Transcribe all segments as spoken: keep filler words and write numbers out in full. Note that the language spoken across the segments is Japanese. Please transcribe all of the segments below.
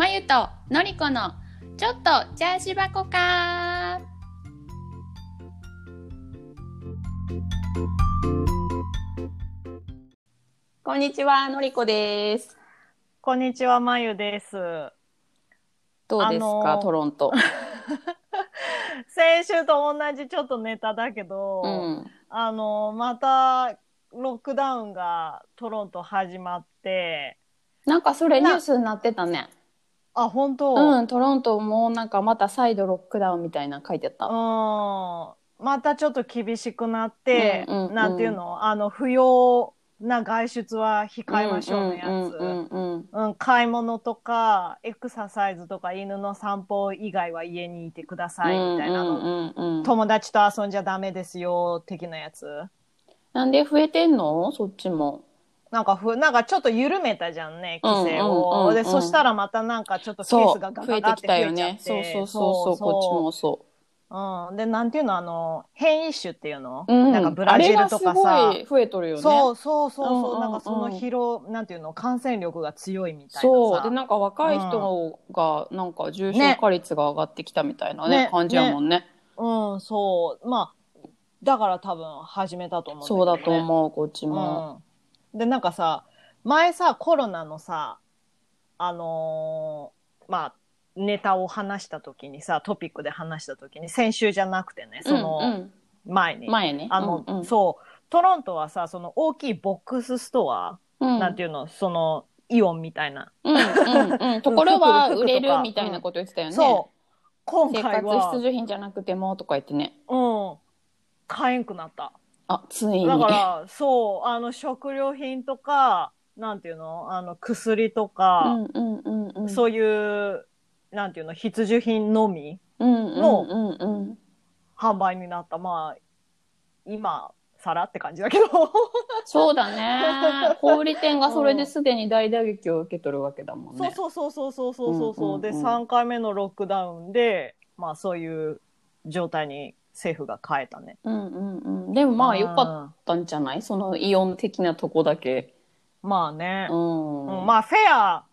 まゆとのりこのちょっとチャーシ箱か。こんにちは、のりこです。こんにちは、まゆです。どうですかトロント先週と同じちょっとネタだけど、うん、あのまたロックダウンがトロント始まって、なんかそれニュースになってたね。あ、本当。うん、トロントもなんかまた再度ロックダウンみたいな書いてた。うん、またちょっと厳しくなって、うんうんうん、なんていうの、あの不要な外出は控えましょうのやつ、うんうんうんうん、買い物とかエクササイズとか犬の散歩以外は家にいてくださいみたいなの、うんうんうん、友達と遊んじゃダメですよ的なやつ。なんで増えてんのそっちも。なんかふなんかちょっと緩めたじゃんね、規制を、うんうんうんうん、でそしたらまたなんかちょっとケースがガガガって増えちゃって、そうそうそうそう、こっちもそう、うん、でなんていうの、あの変異種っていうの、うん、なんかブラジルとかさ、あれがすごい増えとるよね。そうそうそうそう、うんうんうん、なんかその広、なんていうの、感染力が強いみたいなさ。そうで、なんか若い人がなんか重症化率が上がってきたみたいなね、ねね感じやもんね。ねうん、そう、まあだから多分始めたと思うんだけどね。そうだと思う、こっちも。うんで、なんかさ、前さ、コロナのさ、あのー、まあ、ネタを話したときにさ、トピックで話したときに、先週じゃなくてね、その前に。うんうん、前ね。あの、うんうん、そう、トロントはさ、その大きいボックスストア、うん、なんていうの、その、イオンみたいな。うんうんうん、ところは売れるみたいなこと言ってたよね。うん、そう。今回は。生活必需品じゃなくても、とか言ってね。うん。買えんくなった。あ、ついに。だから、そう、あの、食料品とか、なんていうの、あの、薬とか、うんうんうんうん、そういう、なんていうの、必需品のみの販売になった。うんうんうんうん、まあ、今、更って感じだけど。そうだね。小売店がそれですでに大打撃を受け取るわけだもんね。そうそうそうそうそうそうそう。うんうんうん、で、さんかいめのロックダウンで、まあ、そういう状態に、政府が変えたね。うんうんうん。でもまあ良かったんじゃない？そのイオン的なとこだけ。まあね。うん。まあフェア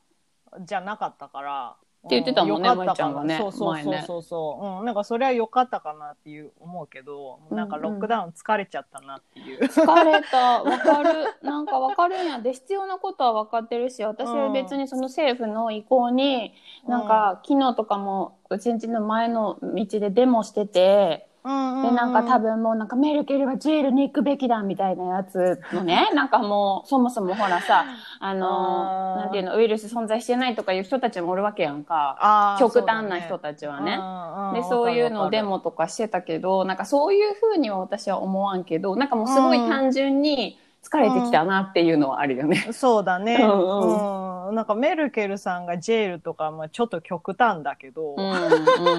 じゃなかったから。って言ってたもんね、まいちゃんがね。そうそうそうそうそう。ね、うん。なんかそれは良かったかなっていう思うけど、うんうん、なんかロックダウン疲れちゃったなっていう。疲れた。わかる。なんかわかるんやで、必要なことはわかってるし、私は別にその政府の意向に、うん、なんか昨日とかもうちんちの前の道でデモしてて、うんうんうん、でなんか多分もうなんかメルケルはジェールに行くべきだみたいなやつのねなんかもうそもそもほらさ、あのー、なんていうの、ウイルス存在してないとかいう人たちもおるわけやんか、極端な人たちはね。そうね。でそういうのデモとかしてたけど、なんかそういう風には私は思わんけど、なんかもうすごい単純に疲れてきたなっていうのはあるよね、うん、そうだね、うんうんうん、なんかメルケルさんがジェールとか、まあ、ちょっと極端だけど、うん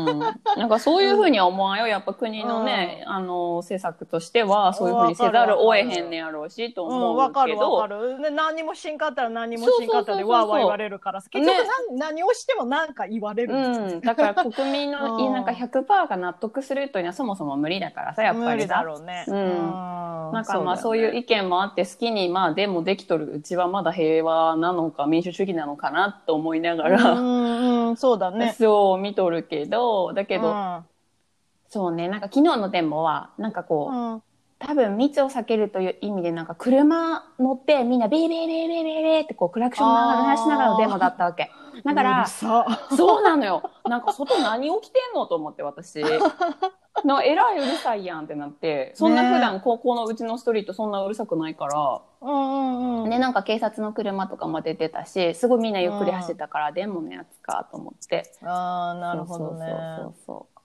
うん、なんかそういうふうには思わんよ。やっぱ国のね、うん、あの政策としてはそういうふうにせざるを得へんねやろうしと思うけど、わかるわかる。で何もしんかったら何もしんかったでわーわー言われるから、結局 何,、ね、何をしても何か言われる、うん、だから国民のなんか ひゃくパーセント が納得するというのはそもそも無理だからさ、やっぱり無理だろうね、うん、なんかまあそういう意見もあって好きに、まあでもできとるうちはまだ平和なのか民主主義主義なのかなと思いながら、うん、そうだね、そう見とるけど、だけど、うん、そうね、なんか昨日のデモはなんかこう、うん、多分密を避けるという意味でなんか車乗ってみんなビービービービービービーってこうクラクション鳴らしながらのデモだったわけ。だから、うん、そうなのよ。なんか外何起きてんのと思って私。なえらいうるさいやんってなって、そんな普段高校のうちのストリートそんなうるさくないから、うんうん、でなんか警察の車とかも出てたし、すごいみんなゆっくり走ってたから、うん、デモのやつかと思って。ああ、なるほどね。そうそうそうそう。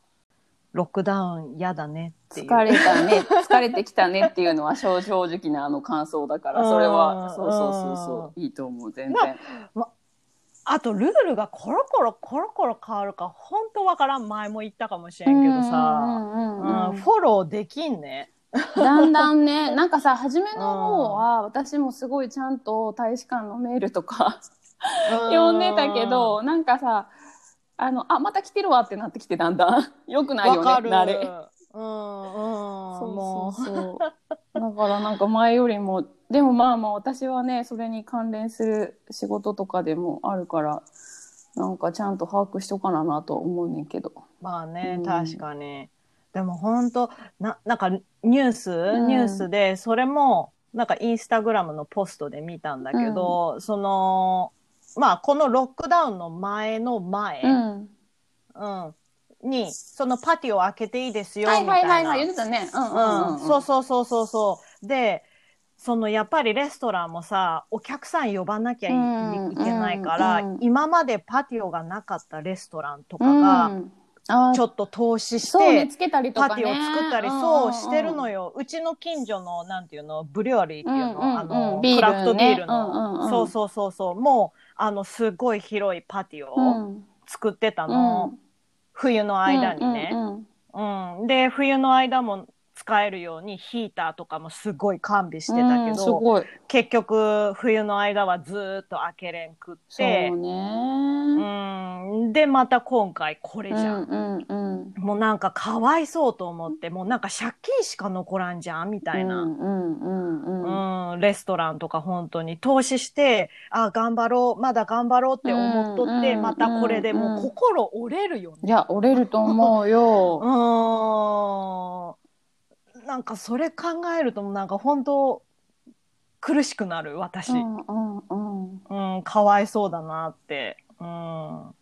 ロックダウンやだねっていう。疲れたね、疲れてきたねっていうのは正直なあの感想だから、それはそうそうそうそう、いいと思う全然。まあとルールがコロコロコロコロ変わるか本当わからん。前も言ったかもしれんけどさ、うんうんうんうん、フォローできんねだんだんね。なんかさ、初めの方は私もすごいちゃんと大使館のメールとか読んでたけど、なんかさ、あのあまた来てるわってなってきて、だんだんよくないよね。わかる。慣れ。うんうん、そうそうそうだからなんか前よりも、でもまあまあ私はね、それに関連する仕事とかでもあるから、なんかちゃんと把握しとかななと思うねんけど。まあね、うん、確かに。でも本当な、なんかニュース、うん、ニュースで、それも、なんかインスタグラムのポストで見たんだけど、うん、その、まあこのロックダウンの前の前、うんうん、に、そのパティオ開けていいですよ、みたいな。はいはいはい、言ってたね。うんうん。そうそうそうそうそう。で、そのやっぱりレストランもさ、お客さん呼ばなきゃい、うん、いけないから、うん、今までパティオがなかったレストランとかが、うん、ちょっと投資して、ねつけたりとかね、パティを作ったり、そうしてるのよ。うんうんうん、うちの近所の、なんていうの、ブリュアリーっていうの、うんうんうん、あの、ね、クラフトビールの、うんうんうん、そうそうそうそう、もう、あの、すごい広いパティを作ってたの、うん、冬の間にね、うんうんうんうん。で、冬の間も使えるようにヒーターとかもすごい完備してたけど、うん、すごい結局、冬の間はずーっと開けれんくって、そうね、うんで、また今回これじゃん。うんうんうん、もうなんかかわいそうと思って、もうなんか借金しか残らんじゃんみたいな。うんうんうんうん、レストランとか本当に投資して、あ、頑張ろう、まだ頑張ろうって思っとって、うんうんうんうん、またこれでもう心折れるよね。いや、折れると思うよ。うん。なんかそれ考えると、なんか本当、苦しくなる、私。うんうんうん。うん、かわいそうだなって。うん。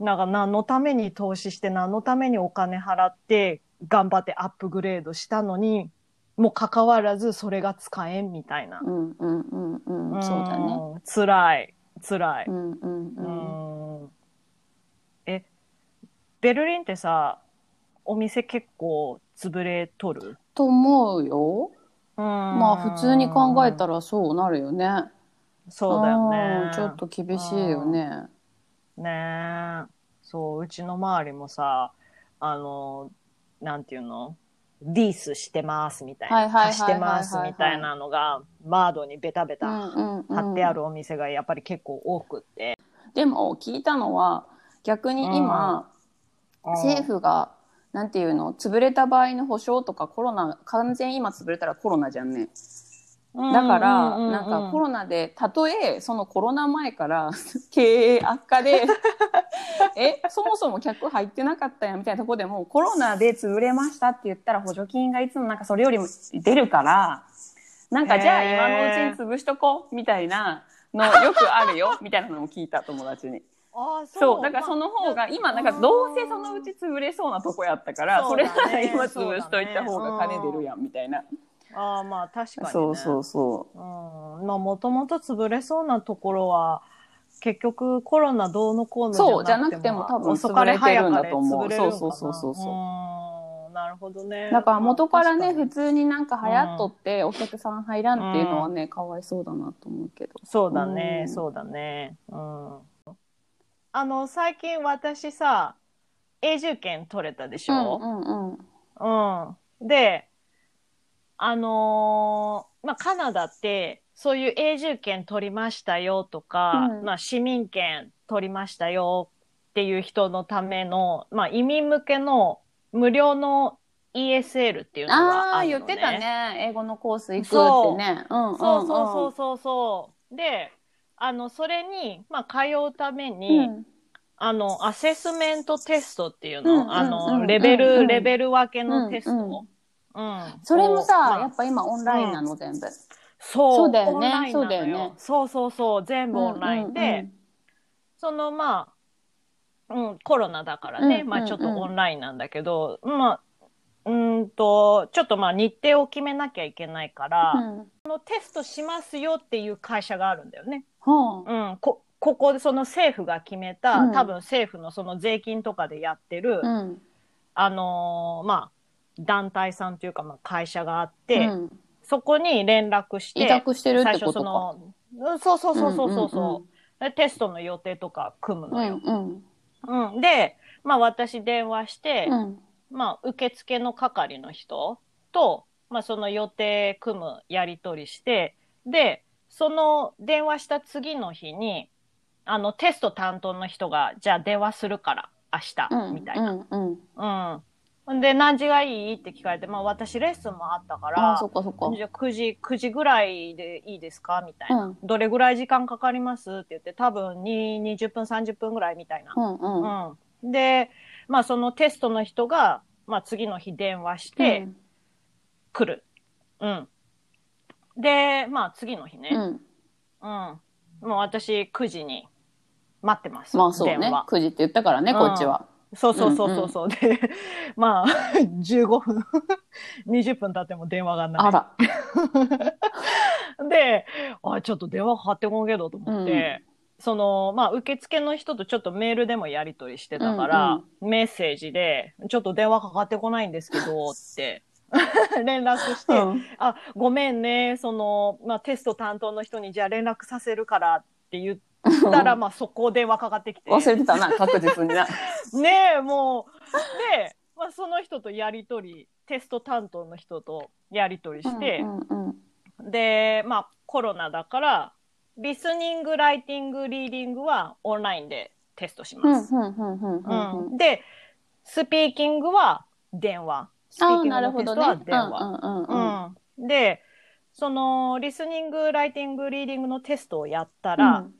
なんか何のために投資して何のためにお金払って頑張ってアップグレードしたのにもかかわらずそれが使えんみたいな。うんうんうんうん。そうだね。辛い辛い。うんうんうん。うんえベルリンってさお店結構潰れとる？と思うよ。うん。まあ普通に考えたらそうなるよね。そうだよね。ちょっと厳しいよね。ねえ、そう、うちの周りもさ、あの、なんていうの？リースしてますみたいな、貸してますみたいなのが、窓にベタベタ貼ってあるお店がやっぱり結構多くって。うんうんうん、でも、聞いたのは、逆に今、うん、政府が、なんていうの？潰れた場合の保証とかコロナ、完全今潰れたらコロナじゃんね。だから、うんうんうんうん、なんかコロナで、たとえ、そのコロナ前から経営悪化で、え、そもそも客入ってなかったやんみたいなとこでも、コロナで潰れましたって言ったら補助金がいつもなんかそれよりも出るから、なんかじゃあ今のうちに潰しとこうみたいなのよくあるよみたいなのも聞いた友達に。ああそう、そうだからその方が、まあ、今なんかどうせそのうち潰れそうなとこやったから、それなら今潰しといた方が金出るやんみたいな。ああまあ確かにね。そうそうそう。うん、まあもともと潰れそうなところは結局コロナどうのこうのじゃなくても、そうじゃなくても多分潰れてるんだと思う。そうそうそうそうそう。なるほどね。だから元からね、まあ、普通になんか流行っとってお客さん入らんっていうのはね、うん、かわいそうだなと思うけど。そうだね、うん、そうだね。うん。あの最近私さ永住権取れたでしょ。うんうんうん。うん、で。あのー、まあ、カナダって、そういう永住権取りましたよとか、うん、まあ、市民権取りましたよっていう人のための、まあ、移民向けの無料の イーエスエル っていうのがあるのね。ああ、言ってたね。英語のコース行くってね。そう、うんうんうん、そうそうそうそう。で、あの、それに、まあ、通うために、うん、あの、アセスメントテストっていうの、うんうんうん、あの、レベル、うんうん、レベル分けのテスト。うんうんうん、それもさ、まあ、やっぱ今オンラインなの、うん、全部。そう。そうだよね。そうだよね。そうそうそう。全部オンラインで、うんうんうん、そのまあ、うん、コロナだからね、うんうんうん、まあちょっとオンラインなんだけど、まあ、うんと、ちょっとまあ日程を決めなきゃいけないから、うん、このテストしますよっていう会社があるんだよね。うん。うん、こ、ここでその政府が決めた、うん、多分政府のその税金とかでやってる、うん、あのー、まあ、団体さんというか、まあ、会社があって、うん、そこに連絡して、委託してるってことか。そうそうそうそうそう、うんうん、テストの予定とか組むのよ。うんうんうん、で、まあ私電話して、うん、まあ受付の係の人と、まあその予定組むやり取りして、で、その電話した次の日に、あのテスト担当の人が、じゃあ電話するから明日、みたいな。うんうんうんうんで何時がいいって聞かれて、まあ私レッスンもあったから、ああそっかそっか。じゃあくじ、くじぐらいでいいですかみたいな、うん。どれぐらい時間かかりますって言って、多分に、にじゅっぷん、さんじゅっぷんぐらいみたいな。うんうん。うん、で、まあそのテストの人が、まあ次の日電話して、来る、うん。うん。で、まあ次の日ね。うん。うん。もう私くじに待ってます。まあそうね。電話。くじって言ったからね、こっちは。うんそうそうそうそうそう、うんうん、でまあじゅうごふんにじゅっぷん経っても電話がないあらであちょっと電話かかってこんけどと思って、うん、そのまあ受付の人とちょっとメールでもやり取りしてたから、うんうん、メッセージでちょっと電話かかってこないんですけどって連絡して、うん、あごめんねその、まあ、テスト担当の人にじゃあ連絡させるからって言ってたらまあそこで電話かかってきて忘れてたな確実になねえもうで、まあ、その人とやり取りテスト担当の人とやり取りして、うんうんうん、でまあコロナだからリスニングライティングリーディングはオンラインでテストしますでスピーキングは電話スピーキングのテストは電話でそのリスニングライティングリーディングのテストをやったら、うん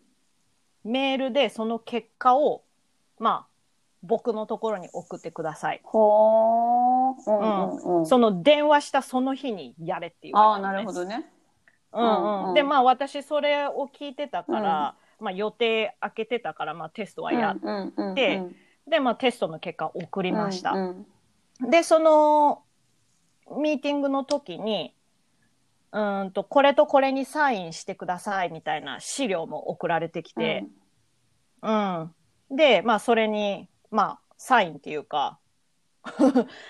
メールでその結果を、まあ、僕のところに送ってください。ほー。うんうんうん、その電話したその日にやれって言われたんです。ああ、なるほどね。うんうん。で、まあ私それを聞いてたから、うん、まあ予定開けてたから、まあテストはやって、うんうんうんうん、で、まあテストの結果送りました、うんうん。で、そのミーティングの時に、うんとこれとこれにサインしてくださいみたいな資料も送られてきて、うん、うん、でまあそれにまあサインっていうか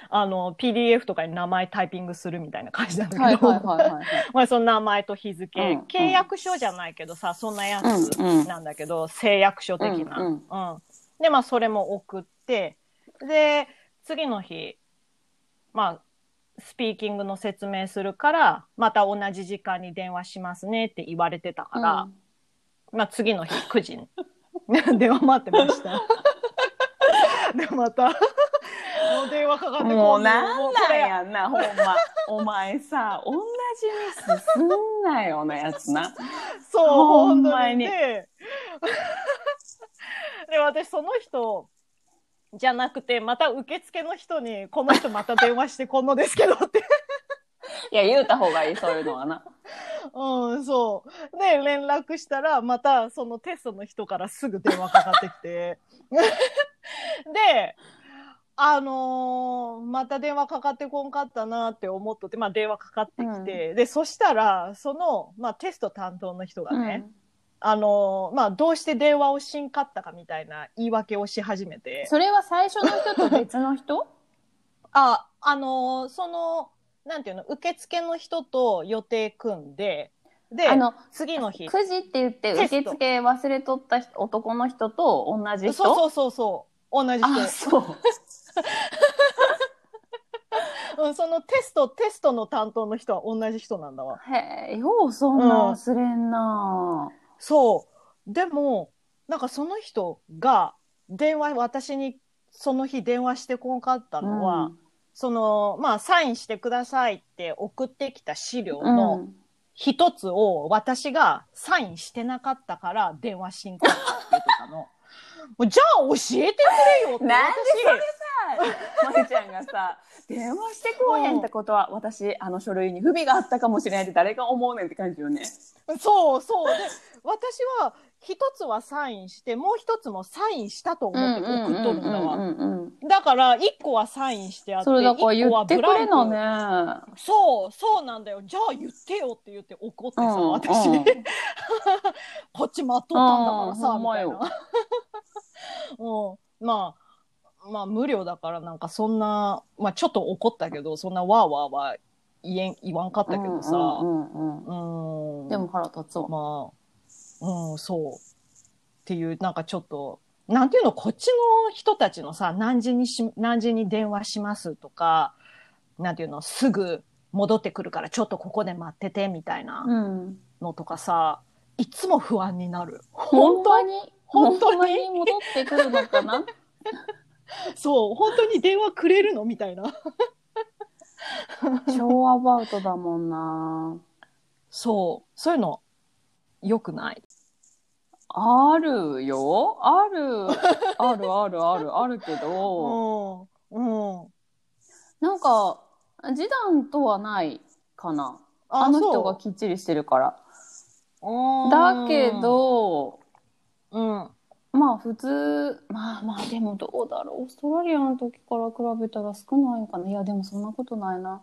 あの ピーディーエフ とかに名前タイピングするみたいな感じなんだけど、まあその名前と日付、うん、契約書じゃないけどさそんなやつなんだけど、うん、誓約書的な、うんうんうん、でまあそれも送ってで次の日まあスピーキングの説明するから、また同じ時間に電話しますねって言われてたから、うん、まあ次の日くじに電話待ってました。で、また、もう電話かかってこんもうなんなんやんな、ほんま。お前さ、同じミスすんなよなやつな。そう、ほんまに。で、私その人、じゃなくてまた受付の人にこの人また電話してこんのですけどっていや言うた方がいいそういうのはなうんそうで連絡したらまたそのテストの人からすぐ電話かかってきてであのー、また電話かかってこんかったなって思っとってまあ電話かかってきて、うん、でそしたらその、まあ、テスト担当の人がね、うんあのまあ、どうして電話をしんかったかみたいな言い訳をし始めて。それは最初の人と別の人あ、あのー、その、なんていうの、受付の人と予定組んで、で、あの次の日。くじって言って、受付忘れとった男の人と同じ人そうそうそうそう、同じ人。あ、そう。うん、そのテスト、テストの担当の人は同じ人なんだわ。へえ、ようそんな忘れんなぁ。うんそうでもなんかその人が電話私にその日電話してこんかったのは、うん、そのまあサインしてくださいって送ってきた資料の一つを私がサインしてなかったから電話しんかったって言ってたのもうじゃあ教えてくれよってなんでそれさまゆちゃんがさ電話してこうへんってことは私あの書類に不備があったかもしれないって誰が思うねんって感じよねそうそうで私は一つはサインしてもう一つもサインしたと思って送っとるんだわだから一個はサインしてあって一個はブランコ、ね、そうそうなんだよじゃあ言ってよって言って怒ってさ、うん、私、うん、こっち待っとったんだからさ、うん、みたいなもうまあまあ無料だからなんかそんなまあちょっと怒ったけどそんなわーわーは言えん言わんかったけどさ、うんうんうんうん、でも腹立つわまあうんそうっていうなんかちょっとなんていうのこっちの人たちのさ何時にし何時に電話しますとかなんていうのすぐ戻ってくるからちょっとここで待っててみたいなのとかさ、うん、いつも不安になる本当に。本当に戻ってくるのかなそう、本当に電話くれるのみたいな。超アバウトだもんな。そう、そういうの良くない？あるよ、ある、あるあるあるあるけど、うんうん、なんか示談とはないかな。あ, あの人がきっちりしてるから。だけど、うん。まあ普通、まあまあでもどうだろう。オーストラリアの時から比べたら少ないかな。いやでもそんなことないな。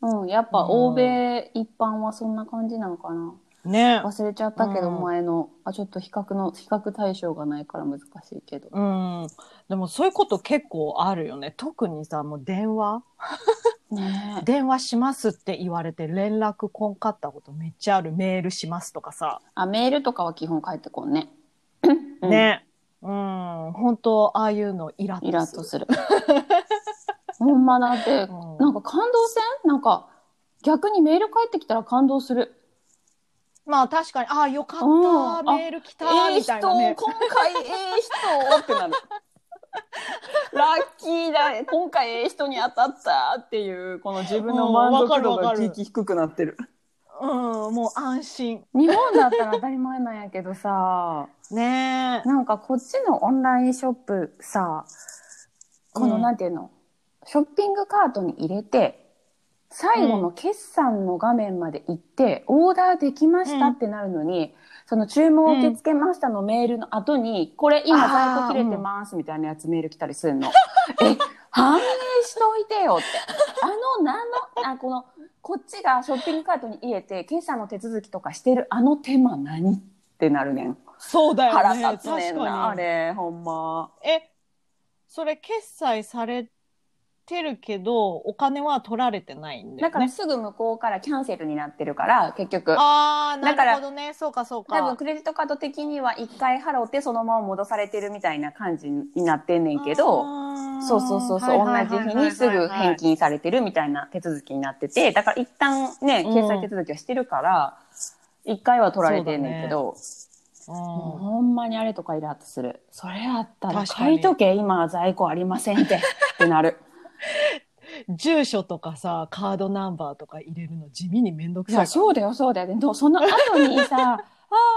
うん、やっぱ欧米一般はそんな感じなのかな。ね。忘れちゃったけど前の、うん、あちょっと比較の比較対象がないから難しいけど。うん。でもそういうこと結構あるよね。特にさ、もう電話。ね、電話しますって言われて連絡こんかったことめっちゃある。メールしますとかさあ、メールとかは基本返ってこんねね、うん、うん、本当ああいうのイラッとするほんまだって、うん、なんか感動せん？なんか逆にメール返ってきたら感動する。まあ確かに、ああよかった、うん、メール来たみたいなね、えー、今回ええー、人ってなるラッキーだ、今回ええ人に当たったっていうこの自分の満足度がキーキ低くなってる。うん、もう安心。日本だったら当たり前なんやけどさねえ、なんかこっちのオンラインショップさ、このなんていうの、うん、ショッピングカートに入れて最後の決算の画面まで行って、うん、オーダーできましたってなるのに、うん、その注文を受け付けましたのメールの後に、うん、これ今在庫切れてますみたいなやつメール来たりするの。うん、え、判明しといてよって。あの、なんの、あ、この、こっちがショッピングカートに入れて、決済の手続きとかしてるあの手間何ってなるねん。そうだよね。腹立つねんな、あれ、ほんま。え、それ決済されてるけどお金は取られてないんだよね。だからすぐ向こうからキャンセルになってるから結局。ああ、なるほどね。そうかそうか。多分クレジットカード的には一回払ってそのまま戻されてるみたいな感じになってんねんけど、そうそうそうそう、はいはいはいはい、同じ日にすぐ返金されてるみたいな手続きになってて、だから一旦ね決済手続きはしてるから一回は取られてんねんけど。うん、もうほんまにあれとかイラッとする。それあったら買いとけ、今在庫ありませんってってなる。住所とかさ、カードナンバーとか入れるの地味にめんどくさい。いや、そうだよ、そうだよ、ね。その後にさ、あ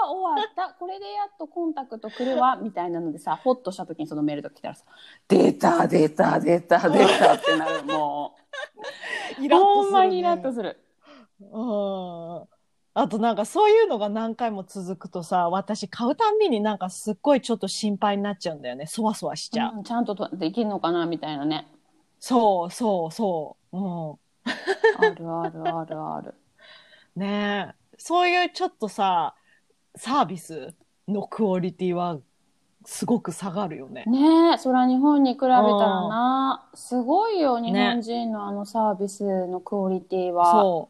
あ、終わった。これでやっとコンタクト来るわ、みたいなのでさ、ほっとした時にそのメールとか来たらさ、出た、出た、出た、出たってなる、もう。イラッとする、ね。ほんまにイラッとする。うん。あとなんかそういうのが何回も続くとさ、私買うたんびになんかすっごいちょっと心配になっちゃうんだよね。そわそわしちゃう。うん、ちゃんとできるのかな、みたいなね。そうそうそう。うん、あるあるあるある。ねえ。そういうちょっとさ、サービスのクオリティはすごく下がるよね。ねえ。そら日本に比べたらな、すごいよ、日本人のあのサービスのクオリティは。ね、そ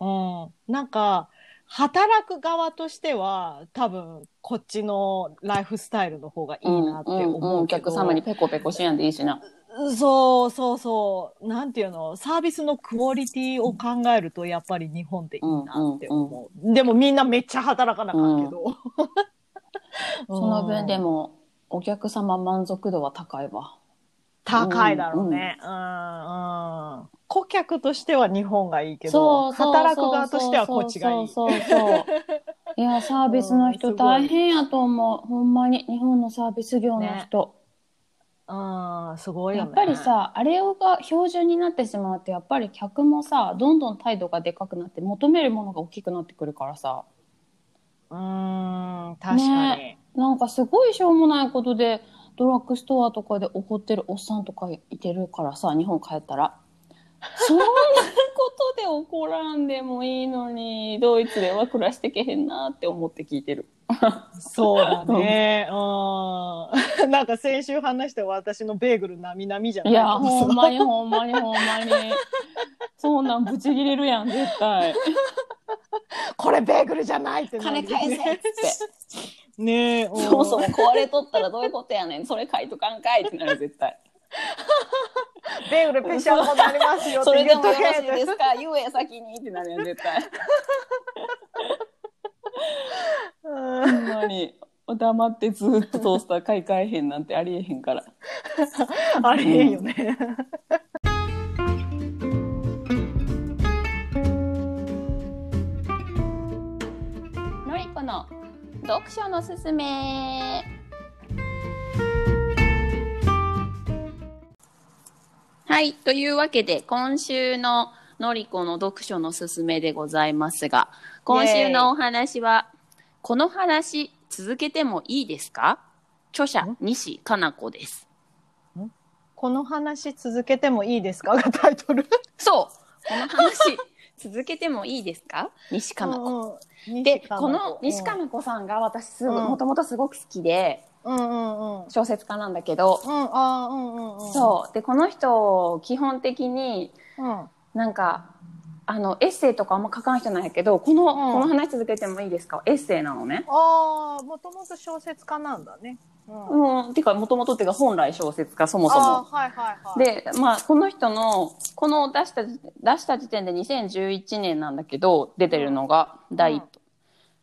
う。うん。なんか、働く側としては多分こっちのライフスタイルの方がいいなって思うけど、うんうんうん、お客様にペコペコしやんでいいしな。そうそうそう。なんていうの、サービスのクオリティを考えるとやっぱり日本っていいなって思う。うんうんうん、でもみんなめっちゃ働かなかったけど。うん、その分でもお客様満足度は高いわ。高いだろうね。うんうんうん、顧客としては日本がいいけど、働く側としてはこっちがいい。そうそうそう。いや、サービスの人大変やと思う。うん、ほんまに日本のサービス業の人。ね、あ、すごいよね。やっぱりさ、あれが標準になってしまうと、やっぱり客もさ、どんどん態度がでかくなって求めるものが大きくなってくるからさ。うーん、確かに、ね、なんかすごいしょうもないことでドラッグストアとかで怒ってるおっさんとかいてるからさ、日本帰ったらそんなことで怒らんでもいいのにドイツでは暮らしてけへんなって思って聞いてる。そうだね。うん、なんか先週話した私のベーグルなみなみじゃない。いや、ほんまにほんまにほんまにそんなんぶち切れるやん絶対。これベーグルじゃないってなる、ね、金返せっつってね。え、そもそも壊れとったらどういうことやねん、それ買いとかんかいってなる絶対。ベーグルペシャンコになりますよって言うとけ。それでもよろしいですか、ゆえ先にってなるやん絶対。ほんまに黙ってずっとトースター買い替えへんなんてありえへんから。ありえんよね。のりこの読書のすすめ。はい、というわけで今週ののりこの読書のすすめでございますが、今週のお話はこの話続けてもいいですか？著者西加奈子です。この話続けてもいいですかがタイトル。そうこの話続けてもいいですか西加奈子、うんうん、でこの西加奈子さんが私すご、うん、もともとすごく好きで、うんうんうん、小説家なんだけど、うんあうんうんうん、そうでこの人基本的に、うん、なんかあのエッセイとかあんま書かない人なんやけどこの、うん、この話続けてもいいですかエッセイなのね。ああもともと小説家なんだね。うんうん、てかもともとっていうか本来小説家そもそも、はいはいはい、でまあこの人のこの出した出した時点でにせんじゅういちねんなんだけど出てるのが、うん、第一、うん、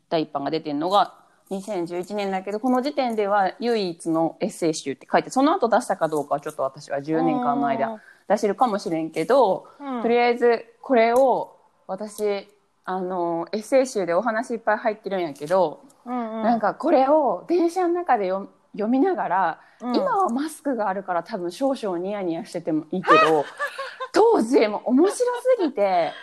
第一版が出てるのがにせんじゅういちねんだけどこの時点では唯一のエッセイ集って書いてその後出したかどうかはちょっと私はじゅうねんかんの間出してるかもしれんけど、うん、とりあえずこれを私あのエッセイ集でお話いっぱい入ってるんやけど、うんうん、なんかこれを電車の中で読む読みながら、うん、今はマスクがあるから多分少々ニヤニヤしててもいいけど当時も面白すぎてへ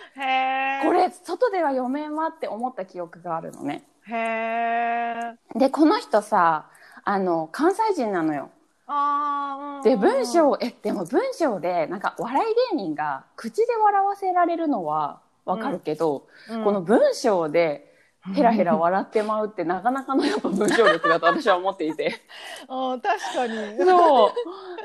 これ外では読めんわって思った記憶があるのね。へでこの人さあの関西人なのよ。あで文章えでも文章でなんか笑い芸人が口で笑わせられるのはわかるけど、うんうん、この文章でヘラヘラ笑ってまうってなかなかのやっぱ文章力だと私は思っていてあ確かにそう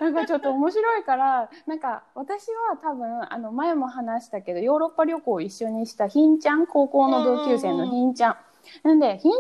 なんかちょっと面白いからなんか私は多分あの前も話したけどヨーロッパ旅行を一緒にしたひんちゃん高校の同級生のひんちゃんなんでひんち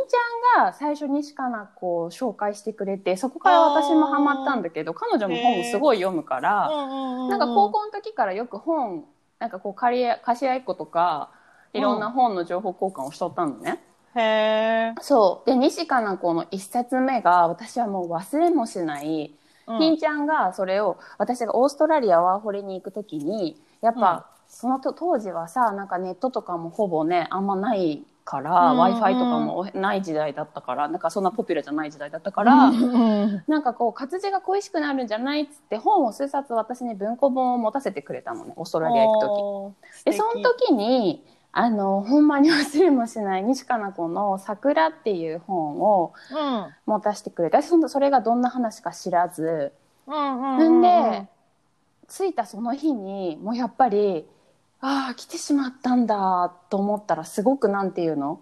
ゃんが最初に西加奈子を紹介してくれてそこから私もハマったんだけど彼女も本をすごい読むからなんか高校の時からよく本なんかこう借り貸し合いっことかいろんな本の情報交換をしとったのね。へそうで西加奈子のいっさつめが私はもう忘れもしない、うん、ひんちゃんがそれを私がオーストラリアワーホリに行くときにやっぱ、うん、そのと当時はさなんかネットとかもほぼねあんまないから、うんうん、Wi-Fi とかもない時代だったからなんかそんなポピュラーじゃない時代だったから、うんうん、なんかこう活字が恋しくなるんじゃないっつって本を数冊私に文庫本を持たせてくれたのねオーストラリア行くときでその時にあのほんまに忘れもしない西加奈子の桜っていう本を持たせてくれた、うん、それがどんな話か知らず、うんうんうん、んで着いたその日にもうやっぱりああ来てしまったんだと思ったらすごくなんていうの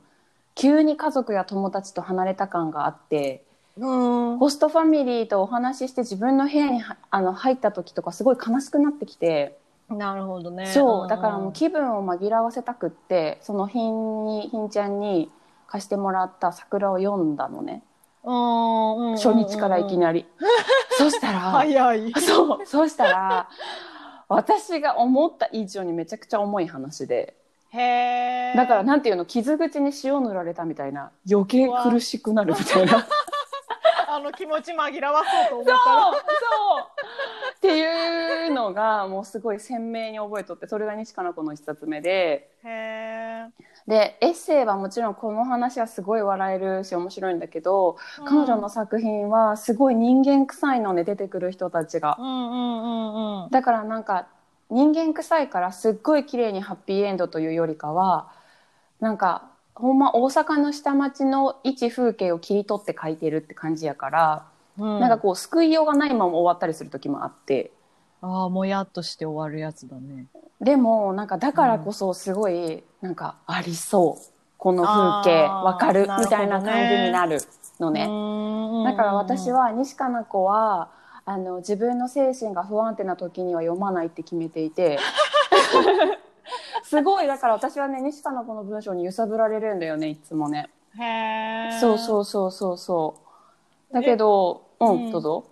急に家族や友達と離れた感があって、うん、ホストファミリーとお話しして自分の部屋にあの入った時とかすごい悲しくなってきてなるほどね。そうだからもう気分を紛らわせたくってそのひんにひんちゃんに貸してもらった桜を読んだのね。うんうんうんうん、初日からいきなり。そしたら早い。そうそうしたら私が思った以上にめちゃくちゃ重い話で。へー。だからなんていうの傷口に塩塗られたみたいな余計苦しくなるみたいな。あの気持ち紛らわそうと思ったらそうそうっていうのがもうすごい鮮明に覚えとってそれが西加奈子のいっさつめでへでエッセイはもちろんこの話はすごい笑えるし面白いんだけど、うん、彼女の作品はすごい人間臭いので出てくる人たちが、うんうんうんうん、だからなんか人間臭いからすっごい綺麗にハッピーエンドというよりかはなんかほんま大阪の下町の一風景を切り取って書いてるって感じやから、うん、なんかこう救いようがないまま終わったりする時もあってああもやっとして終わるやつだね。でもなんかだからこそすごいなんかありそう、うん、この風景わかるみたいな感じになるのね。だから私は西加奈子はあの自分の精神が不安定な時には読まないって決めていてすごいだから私はね西加奈子の文章に揺さぶられるんだよねいつもね。へーそうそうそうそうそうだけどうんどうぞ。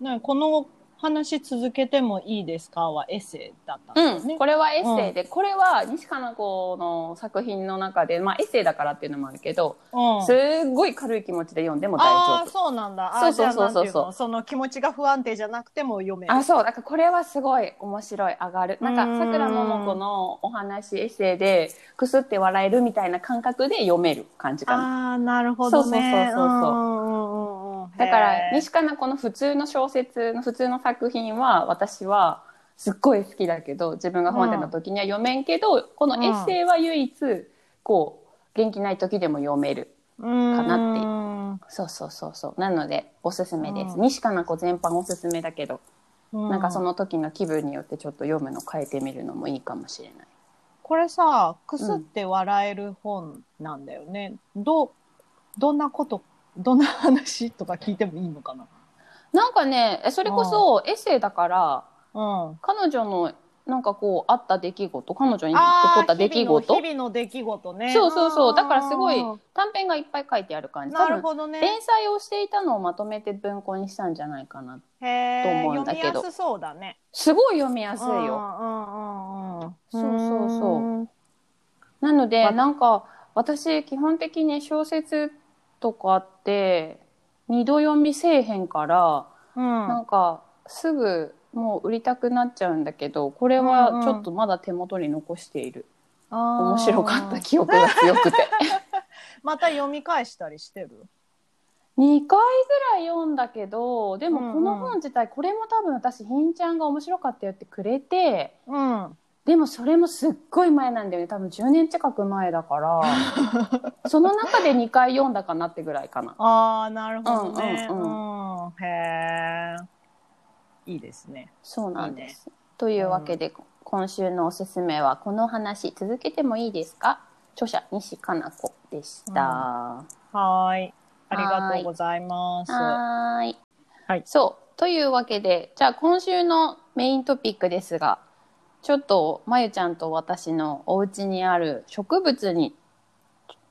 なんかこの話し続けてもいいですかはエッセイだったんですね、うん、これはエッセイで、うん、これは西加奈子の作品の中で、まあ、エッセイだからっていうのもあるけど、うん、すっごい軽い気持ちで読んでも大丈夫。あ、そうなんだ。あ、そうそうそうそう。その気持ちが不安定じゃなくても読める。あ、そう。だからこれはすごい面白い、上がる。なんかさくらももこのお話、エッセイでくすって笑えるみたいな感覚で読める感じかな。あ、なるほどね。そうそうそうそう。うん、だから西加奈子の普通の小説の普通の作品は私はすっごい好きだけど、自分が不安定な時には読めんけど、うん、このエッセイは唯一こう元気ない時でも読めるかなっていう、うん、そうそうそうそう。なのでおすすめです、うん、西加奈子全般おすすめだけど、うん、なんかその時の気分によってちょっと読むの変えてみるのもいいかもしれない。これさ、くすって笑える本なんだよね、うん、ど, どんなことどんな話とか聞いてもいいのかな。なんかね、それこそエッセイだから、うん、彼女のなんかこうあった出来事、彼女に起こった出来事、日々の、日々の出来事ね。そうそうそう。だからすごい短編がいっぱい書いてある感じ。なるほどね。連載をしていたのをまとめて文庫にしたんじゃないかなと思うんだけど。読みやすそうだね。すごい読みやすいよ。うんうんうんうん。そうそうそう。なのでなんか私基本的に小説とかって二度読みせえへんから、うん、なんかすぐもう売りたくなっちゃうんだけど、これはちょっとまだ手元に残している、うんうん、面白かった記憶が強くてまた読み返したりしてる？にかいぐらい読んだけど、でもこの本自体、うんうん、これも多分私ひんちゃんが面白かったよってくれて、うん、でもそれもすっごい前なんだよね、多分じゅうねん近く前だからその中でにかい読んだかなってぐらいかな。あー、なるほどね、うんうんうん、へー、いいですね。そうなんです、いいね。というわけで、うん、今週のおすすめはこの話続けてもいいですか、著者西加奈子でした、うん、はい、ありがとうございます。はーい、はい、そうというわけで、じゃあ今週のメイントピックですが、ちょっとまゆちゃんと私のお家にある植物に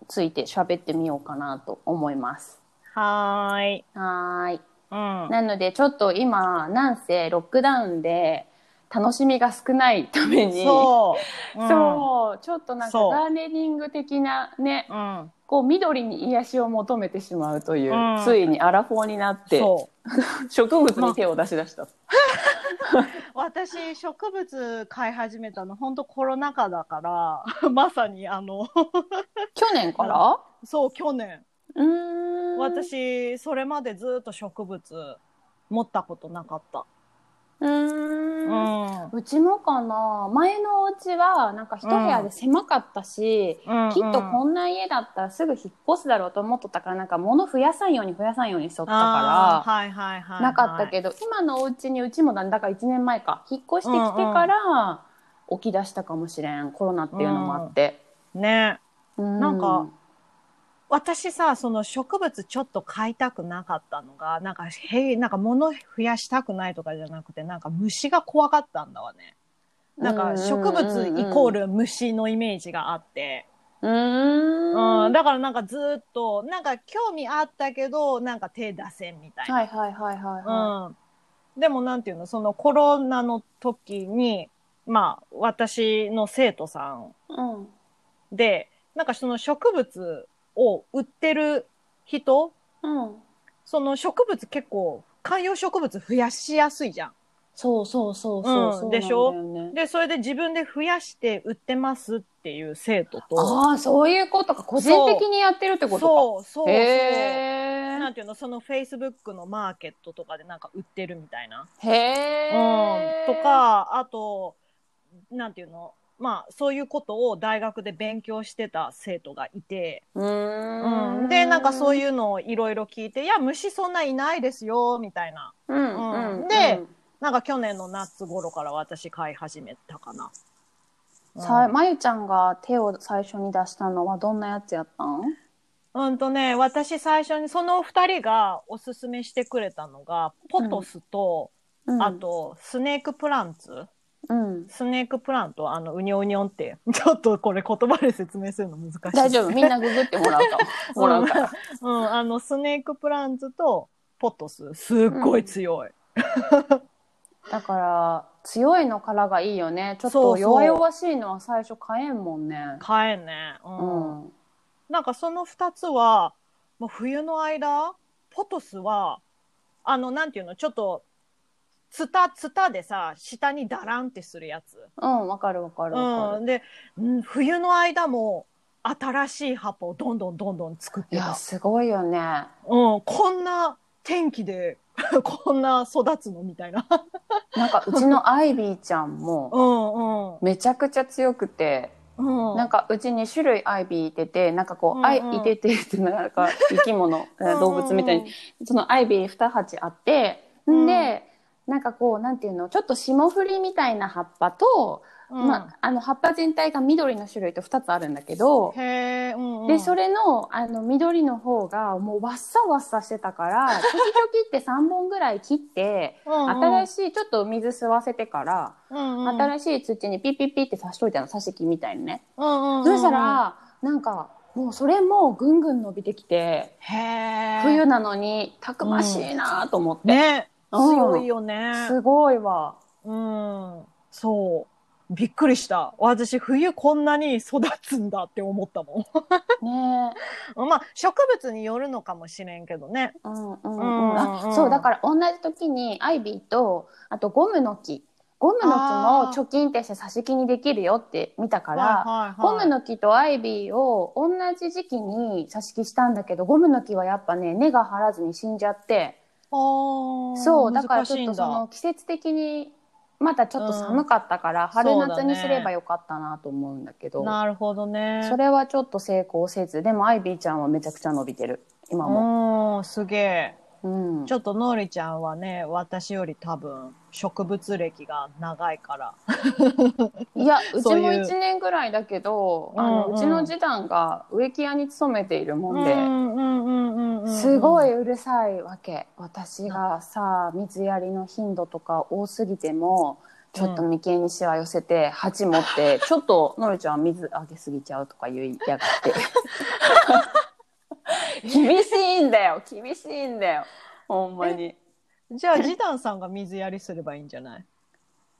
ついて喋ってみようかなと思います。はーい。はーい。うん。なのでちょっと今なんせロックダウンで楽しみが少ないために、そう、うん、そう、ちょっとなんかガーデニング的なね、うん、こう緑に癒しを求めてしまうという、うん、ついにアラフォーになってそう植物に手を出し出した。ま私植物飼い始めたの本当コロナ禍だからまさにあの去年からそう去年うーん私それまでずっと植物持ったことなかった。うーん、うん、うちもかな。前のお家はなんか一部屋で狭かったし、うん、きっとこんな家だったらすぐ引っ越すだろうと思ってたから、なんか物増やさんように増やさんようにしとったから、はいはいはいはい、なかったけど、今のお家にうちもなんだかいちねんまえか引っ越してきてから起き出したかもしれん、うんうん、コロナっていうのもあって、うん、ね、うん、なんか私さ、その植物ちょっと飼いたくなかったのが、なんか、へ、なんか物増やしたくないとかじゃなくて、なんか虫が怖かったんだわね。なんか植物イコール虫のイメージがあって。うーん。だからなんかずっと、なんか興味あったけど、なんか手出せんみたいな。はいはいはいはい、はい。うん。でもなんていうの、そのコロナの時に、まあ私の生徒さんで、うん、なんかその植物、を売ってる人、うん、その植物結構観葉植物増やしやすいじゃん。そうそうそうそう、うん、でしょ。でそれで自分で増やして売ってますっていう生徒と、ああそういうことか、個人的にやってるってことか。そうそうそう。へー、なんていうの、そのフェイスブックのマーケットとかでなんか売ってるみたいな。へー、うん、とかあとなんていうの。まあ、そういうことを大学で勉強してた生徒がいて、うーん、うん、でなんかそういうのをいろいろ聞いて、いや虫そんないないですよみたいな、うんうんうん、でなんか去年の夏頃から私飼い始めたかな、うん、さまゆちゃんが手を最初に出したのはどんなやつやったん？うんとね、私最初にそのふたりがおすすめしてくれたのがポトスと、うん、あとスネークプランツ、うん、スネークプラント、あのウニョウニョンってちょっとこれ言葉で説明するの難しい、ね、大丈夫、みんなググってもらうかもらうから、うんうん、あのスネークプランツとポトスすっごい強い、うんだから強いのからがいいよね。ちょっと弱々しいのは最初買えんもんね。買えんね、うん、うん。なんかそのふたつはもう冬の間ポトスはあのなんていうのちょっとツタツタでさ下にダランってするやつ。うんわかるわかるわかる。うん、で、うん、冬の間も新しい葉っぱをどんどんどんどん作ってた。いやすごいよね。うんこんな天気でこんな育つのみたいな。なんかうちのアイビーちゃんもめちゃくちゃ強くて、うんうん、なんかうちに種類アイビーいてて、なんかこう、うんうん、アイいててってなんか生き物動物みたいに、うんうん、そのアイビーに鉢あって、うん、でなんかこうなんていうのちょっと霜降りみたいな葉っぱと、うんまあ、あの葉っぱ全体が緑の種類とふたつあるんだけど、へー、うんうん、でそれ の, あの緑の方がもうわっさわっさしてたからちょきちょきってさんぼんぐらい切ってうん、うん、新しいちょっと水吸わせてから、うんうん、新しい土にピッピッピッって刺しといたの挿し木みたいにね、うんうんうんうん、そしたらなんかもうそれもぐんぐん伸びてきて、へー冬なのにたくましいなと思って、うんね、強いよね、うん、すごいわ、うん、そうびっくりした。私、冬こんなに育つんだって思ったもん。ねえ。まあ、植物によるのかもしれんけどね。うんうんうん。うんうん、そう、だから同じ時にアイビーと、あとゴムの木。ゴムの木も貯金ってして挿し木にできるよって見たから、はいはいはい、ゴムの木とアイビーを同じ時期に挿し木したんだけど、ゴムの木はやっぱね、根が張らずに死んじゃって。そう、だからちょっとその季節的に、またちょっと寒かったから、うん、春夏にすればよかったなと思うんだけど、そうだね、なるほどね。それはちょっと成功せず、でもアイビーちゃんはめちゃくちゃ伸びてる今も。うんすげえ、うん、ちょっとのーりちゃんはね私より多分植物歴が長いからいやうちもいちねんぐらいだけどう, あの、うんうん、うちの次男が植木屋に勤めているもんで、うんうんうんうんうん、すごいうるさいわけ。私がさ水やりの頻度とか多すぎてもちょっと眉間にしわ寄せて鉢持って、うん、ちょっとのりちゃんは水あげすぎちゃうとか言いやがって厳しいんだよ厳しいんだよほんまに。じゃあ次男さんが水やりすればいいんじゃないっ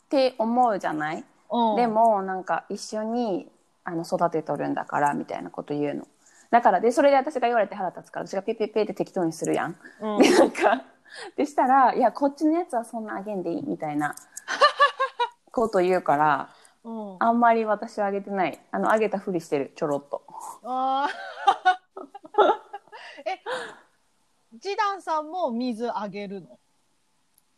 て思うじゃない、うん、でもなんか一緒にあの育てとるんだからみたいなこと言うのだからでそれで私が言われて腹立つから私がピッピッピッって適当にするやん、うん、でなんかでしたらいやこっちのやつはそんなあげんでいいみたいなこと言うから、うん、あんまり私はあげてないあのあげたふりしてるちょろっとあえ次男さんも水あげるの？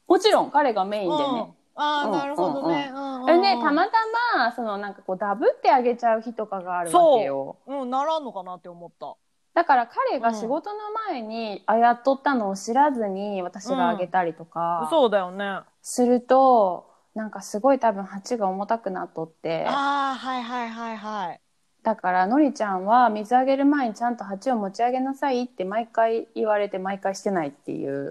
もちろん彼がメインでね、うん、ああ、うん、なるほどね、うんうん、ねたまたまそのなんかこうダブってあげちゃう日とかがあるわけよ。そう、うん、ならんのかなって思った。だから彼が仕事の前にあやっとったのを知らずに私があげたりとか、うん、そうだよね。するとなんかすごい多分鉢が重たくなっとって、ああはいはいはいはい、だからのりちゃんは水あげる前にちゃんと鉢を持ち上げなさいって毎回言われて毎回してないっていう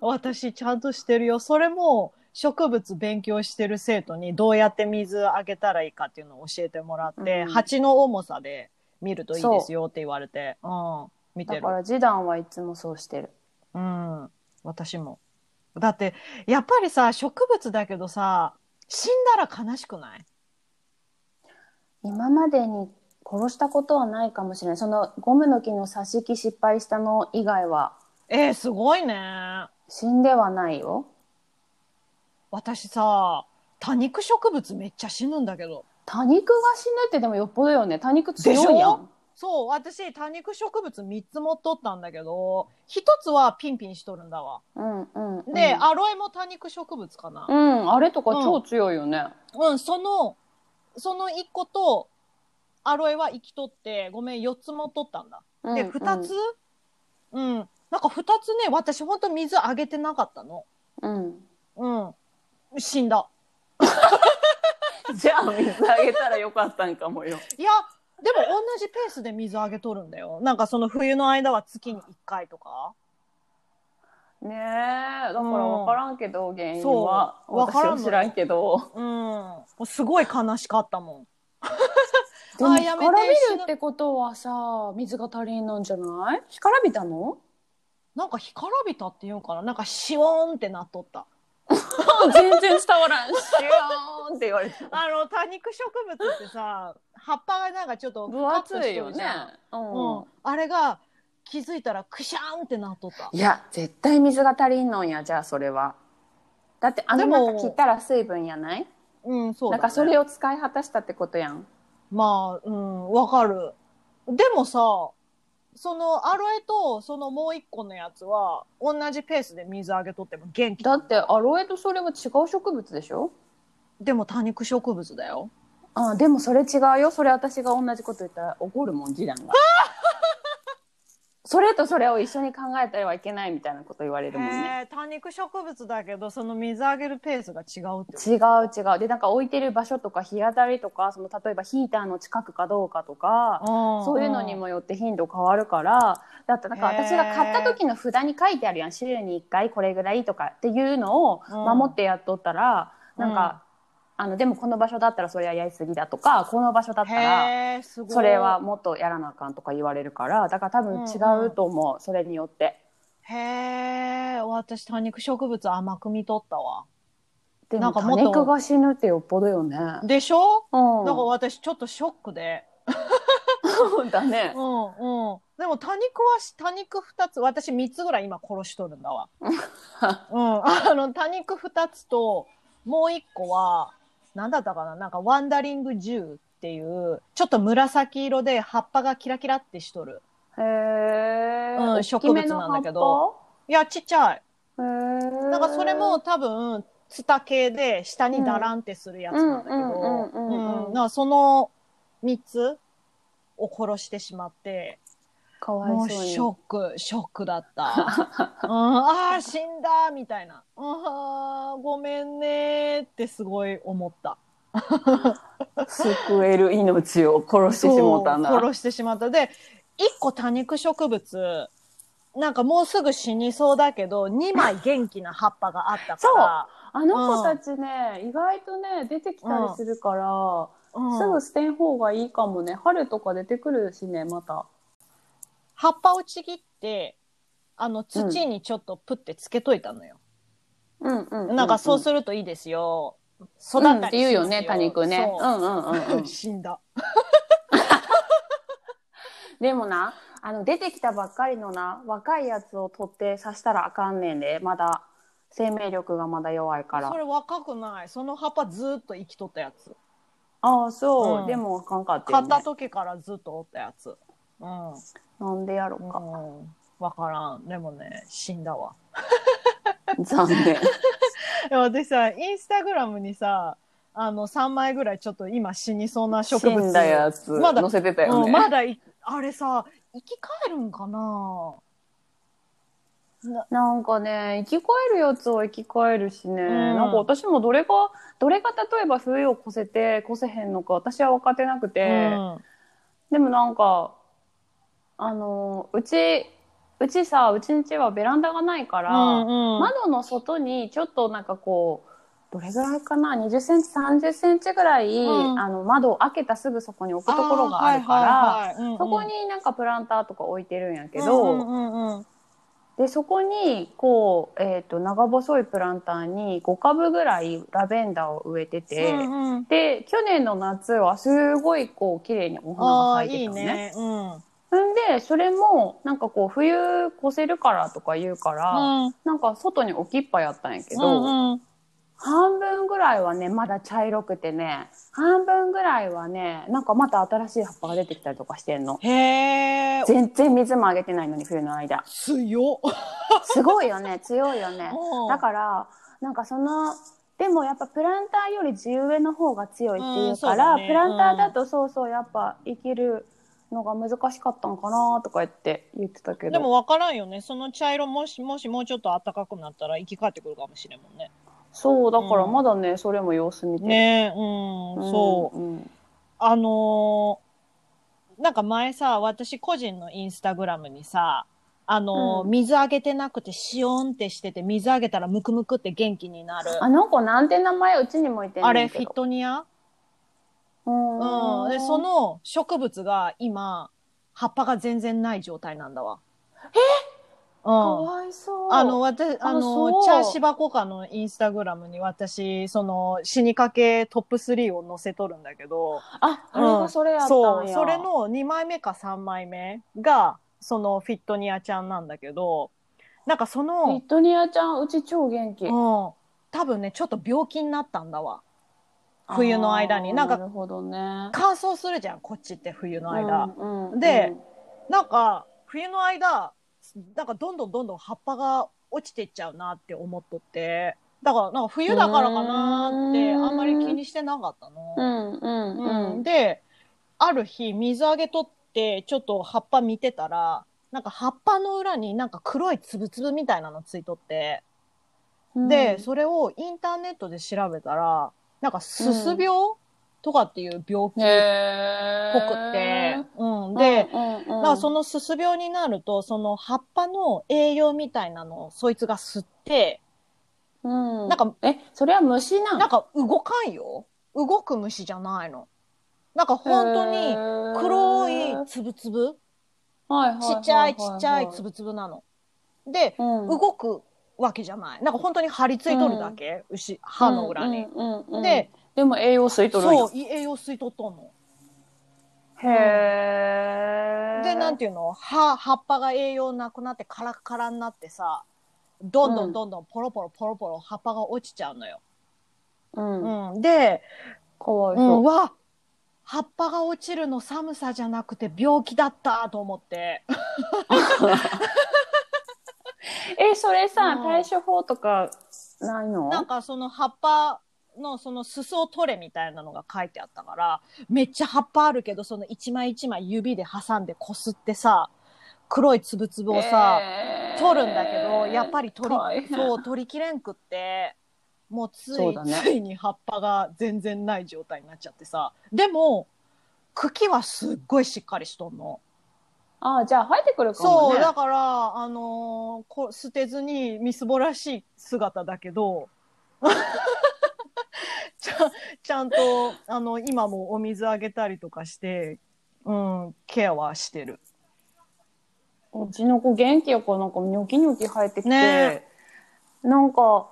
私ちゃんとしてるよ。それも植物勉強してる生徒にどうやって水あげたらいいかっていうのを教えてもらって、うん、鉢の重さで見るといいですよって言われて、うん、見てる。だから次男はいつもそうしてる。うん、私もだってやっぱりさ植物だけどさ死んだら悲しくない？今までに殺したことはないかもしれない。そのゴムの木の挿し木失敗したの以外は。えー、すごいね。死んではないよ。私さ、多肉植物めっちゃ死ぬんだけど。多肉が死ぬってでもよっぽどよね。多肉強いやん。そう、私多肉植物みっつ持っとったんだけど、ひとつはピンピンしとるんだわ。うんうんうん、で、アロエも多肉植物かな。うん、あれとか超強いよね。うん、うん、その、そのいっことアロエは生きとってごめんよっつも取ったんだ、うん、でふたつうんなんかふたつね私ほんと水あげてなかったの。うんうん死んだじゃあ水あげたらよかったんかもよいやでも同じペースで水あげとるんだよ。なんかその冬の間は月にいっかいとかねえ。だから分からんけど、うん、原因は私は知らんけど、うん、もうすごい悲しかったもんでも干からびるってことはさ水が足りんなんじゃない？干からびたの？なんか干からびたっていうからなんかシオーンってなっとった。全然伝わらんしよーんって言われてあの多肉植物ってさ葉っぱがなんかちょっと分厚いよね、うんうん、あれが気づいたらクシャーンってなっとった。いや絶対水が足りんのんや。じゃあそれはだってあの中切ったら水分やない。うん、そうだね。なんかそれを使い果たしたってことやん。まあ、うん、わかる。でもさ、そのアロエとそのもう一個のやつは同じペースで水あげとっても元気。だってアロエとそれは違う植物でしょ。でも多肉植物だよ。ああ、でもそれ違うよ。それ私が同じこと言ったら怒るもん次男がそれとそれを一緒に考えてはいけないみたいなこと言われるもんね。多肉植物だけどその水あげるペースが違うって。違う違う。でなんか置いてる場所とか日当たりとかその例えばヒーターの近くかどうかとかそういうのにもよって頻度変わるから。だってなんか私が買った時の札に書いてあるやん、週にいっかいこれぐらいとかっていうのを守ってやっとったら、うん、なんか、うんあのでもこの場所だったらそれはやりすぎだとかこの場所だったらそれはもっとやらなあかんとか言われるから、だから多分違うと思う、うんうん、それによって。へー、私多肉植物甘く見とったわ。でも多肉が死ぬってよっぽどよね。でしょ、うん、なんか私ちょっとショックでそうだね、うんうん、でも多肉は多肉ふたつ私みっつぐらい今殺しとるんだわ、うん、あの多肉ふたつともういっこはなんだったかな、なんかワンダリングジューっていうちょっと紫色で葉っぱがキラキラってしとる、へー、うん、植物なんだけど、いやちっちゃい、へー、なんかそれも多分ツタ系で下にダランってするやつなんだけど、なんかそのみっつを殺してしまってかわいそうにもうショックショックだった、うん、あー死んだみたいな、あーごめんねってすごい思った救える命を殺してしまったな。殺してしまった。でいっこ多肉植物なんかもうすぐ死にそうだけどにまい元気な葉っぱがあったからそうあの子たちね、うん、意外とね出てきたりするから、うん、すぐ捨てん方がいいかもね。春とか出てくるしね。また葉っぱをちぎってあの土にちょっとプってつけといたのよ、うんうんうん、なんかそうするといいですよ、うん、育ったりしますよ、うん、って言うよね多肉ね、うんうんうん、死んだでもなあの出てきたばっかりのな若いやつを取って刺したらあかんねんで。まだ生命力がまだ弱いから。それ若くない。その葉っぱずっと生きとったやつ。ああそう、うん、でもあかんかったよね。買った時からずっとおったやつ、うん、なんでやろうか、うん、分からん。でもね死んだわ残念私さインスタグラムにさあのさんまいぐらいちょっと今死にそうな植物死んだやつまだ載せてたよね、うん、まだあれさ生き返るんかな。 な, なんかね生き返るやつは生き返るしね、うん、なんか私もどれがどれが例えば冬を越せて越せへんのか私は分かってなくて、うんでもなんかあのー、うちうちさうちんちはベランダがないから、うんうん、窓の外にちょっとなんかこうどれぐらいかなにじゅっセンチさんじゅっセンチぐらい、うん、あの窓を開けたすぐそこに置くところがあるからそこになんかプランターとか置いてるんやけど、うんうんうん、でそこにこう、えーと、長細いプランターにごかぶぐらいラベンダーを植えてて、うんうん、で去年の夏はすごいこう綺麗にお花が咲いてたのね。いいね、うん、でそれもなんかこう冬越せるからとか言うから、うん、なんか外に置きっぱやったんやけど、うんうん、半分ぐらいはねまだ茶色くてね半分ぐらいはねなんかまた新しい葉っぱが出てきたりとかしてんの。へー、全然水もあげてないのに冬の間強すごいよね強いよね。だからなんかそのでもやっぱプランターより地植えの方が強いっていうから、うんうね、プランターだとそうそうやっぱ生きるのが難しかったんかなとか言って言ってたけどでも分からんよねその茶色もしもしもうちょっと暖かくなったら生き返ってくるかもしれんもんね。そうだからまだね、うん、それも様子見てるね。うん、そう、うん、あのー、なんか前さ私個人のインスタグラムにさあのーうん、水あげてなくてシオンってしてて水あげたらムクムクって元気になるあの子なんて名前うちにもいてんねんけどあれフィットニアうん、でその植物が今葉っぱが全然ない状態なんだわ。えかわいそう。あの、私、あの、チャーシバコカのインスタグラムに私、その、死にかけトップスリーを載せとるんだけど。あ、あれがそれやったんや、うん、そう、それのにまいめかさんまいめが、そのフィットニアちゃんなんだけど、なんかその。フィットニアちゃん、うち超元気。うん。多分ね、ちょっと病気になったんだわ。冬の間に。なんか、なるほどね、乾燥するじゃん、こっちって冬の間。うんうんうん、で、なんか、冬の間、なんかどんどんどんどん葉っぱが落ちていっちゃうなって思っとって、だからなんか冬だからかなってあんまり気にしてなかったの。うんうんうん、で、ある日水あげとってちょっと葉っぱ見てたら、なんか葉っぱの裏になんか黒いつぶつぶみたいなのついとって、で、それをインターネットで調べたら、なんかすす病、うん、とかっていう病気っぽくて、うん、で、うんうんうん、なんかそのすす病になるとその葉っぱの栄養みたいなのをそいつが吸って、うん、なんかえそれは虫なん？なんか動かんよ、動く虫じゃないの。なんか本当に黒いつぶつぶ、ちっちゃいちっちゃいつぶつぶなの。で、うん、動くわけじゃない。なんか本当に張り付いとるだけ、うん、牛歯の裏に、うんうんうんうん、で、でも栄養吸いとるんや。そう、栄養吸いとっとんの。へー、うん、で、なんていうの、葉、葉っぱが栄養なくなってカラカラになってさ、どんどんどんどんポロポロポロポロ葉っぱが落ちちゃうのよ。うん。うん、で、かわいそう。うん、わ、葉っぱが落ちるの寒さじゃなくて病気だったと思って。え、それさ、うん、対処法とかないの？なんかその葉っぱのその裾を取れみたいなのが書いてあったから、めっちゃ葉っぱあるけど、その一枚一枚指で挟んでこすってさ、黒いつぶつぶをさ、えー、取るんだけど、やっぱり取り、そう、取りきれんくって、もうつい、ね、ついに葉っぱが全然ない状態になっちゃってさ。でも、茎はすっごいしっかりしとんの。ああ、じゃあ生えてくるかもね。そう、だから、あのー、こ捨てずにみすぼらしい姿だけど、ちゃ、ちゃんと、あの、今もお水あげたりとかして、うん、ケアはしてる。うちの子元気よかなんかニョキニョキ生えてきて、ね、なんか、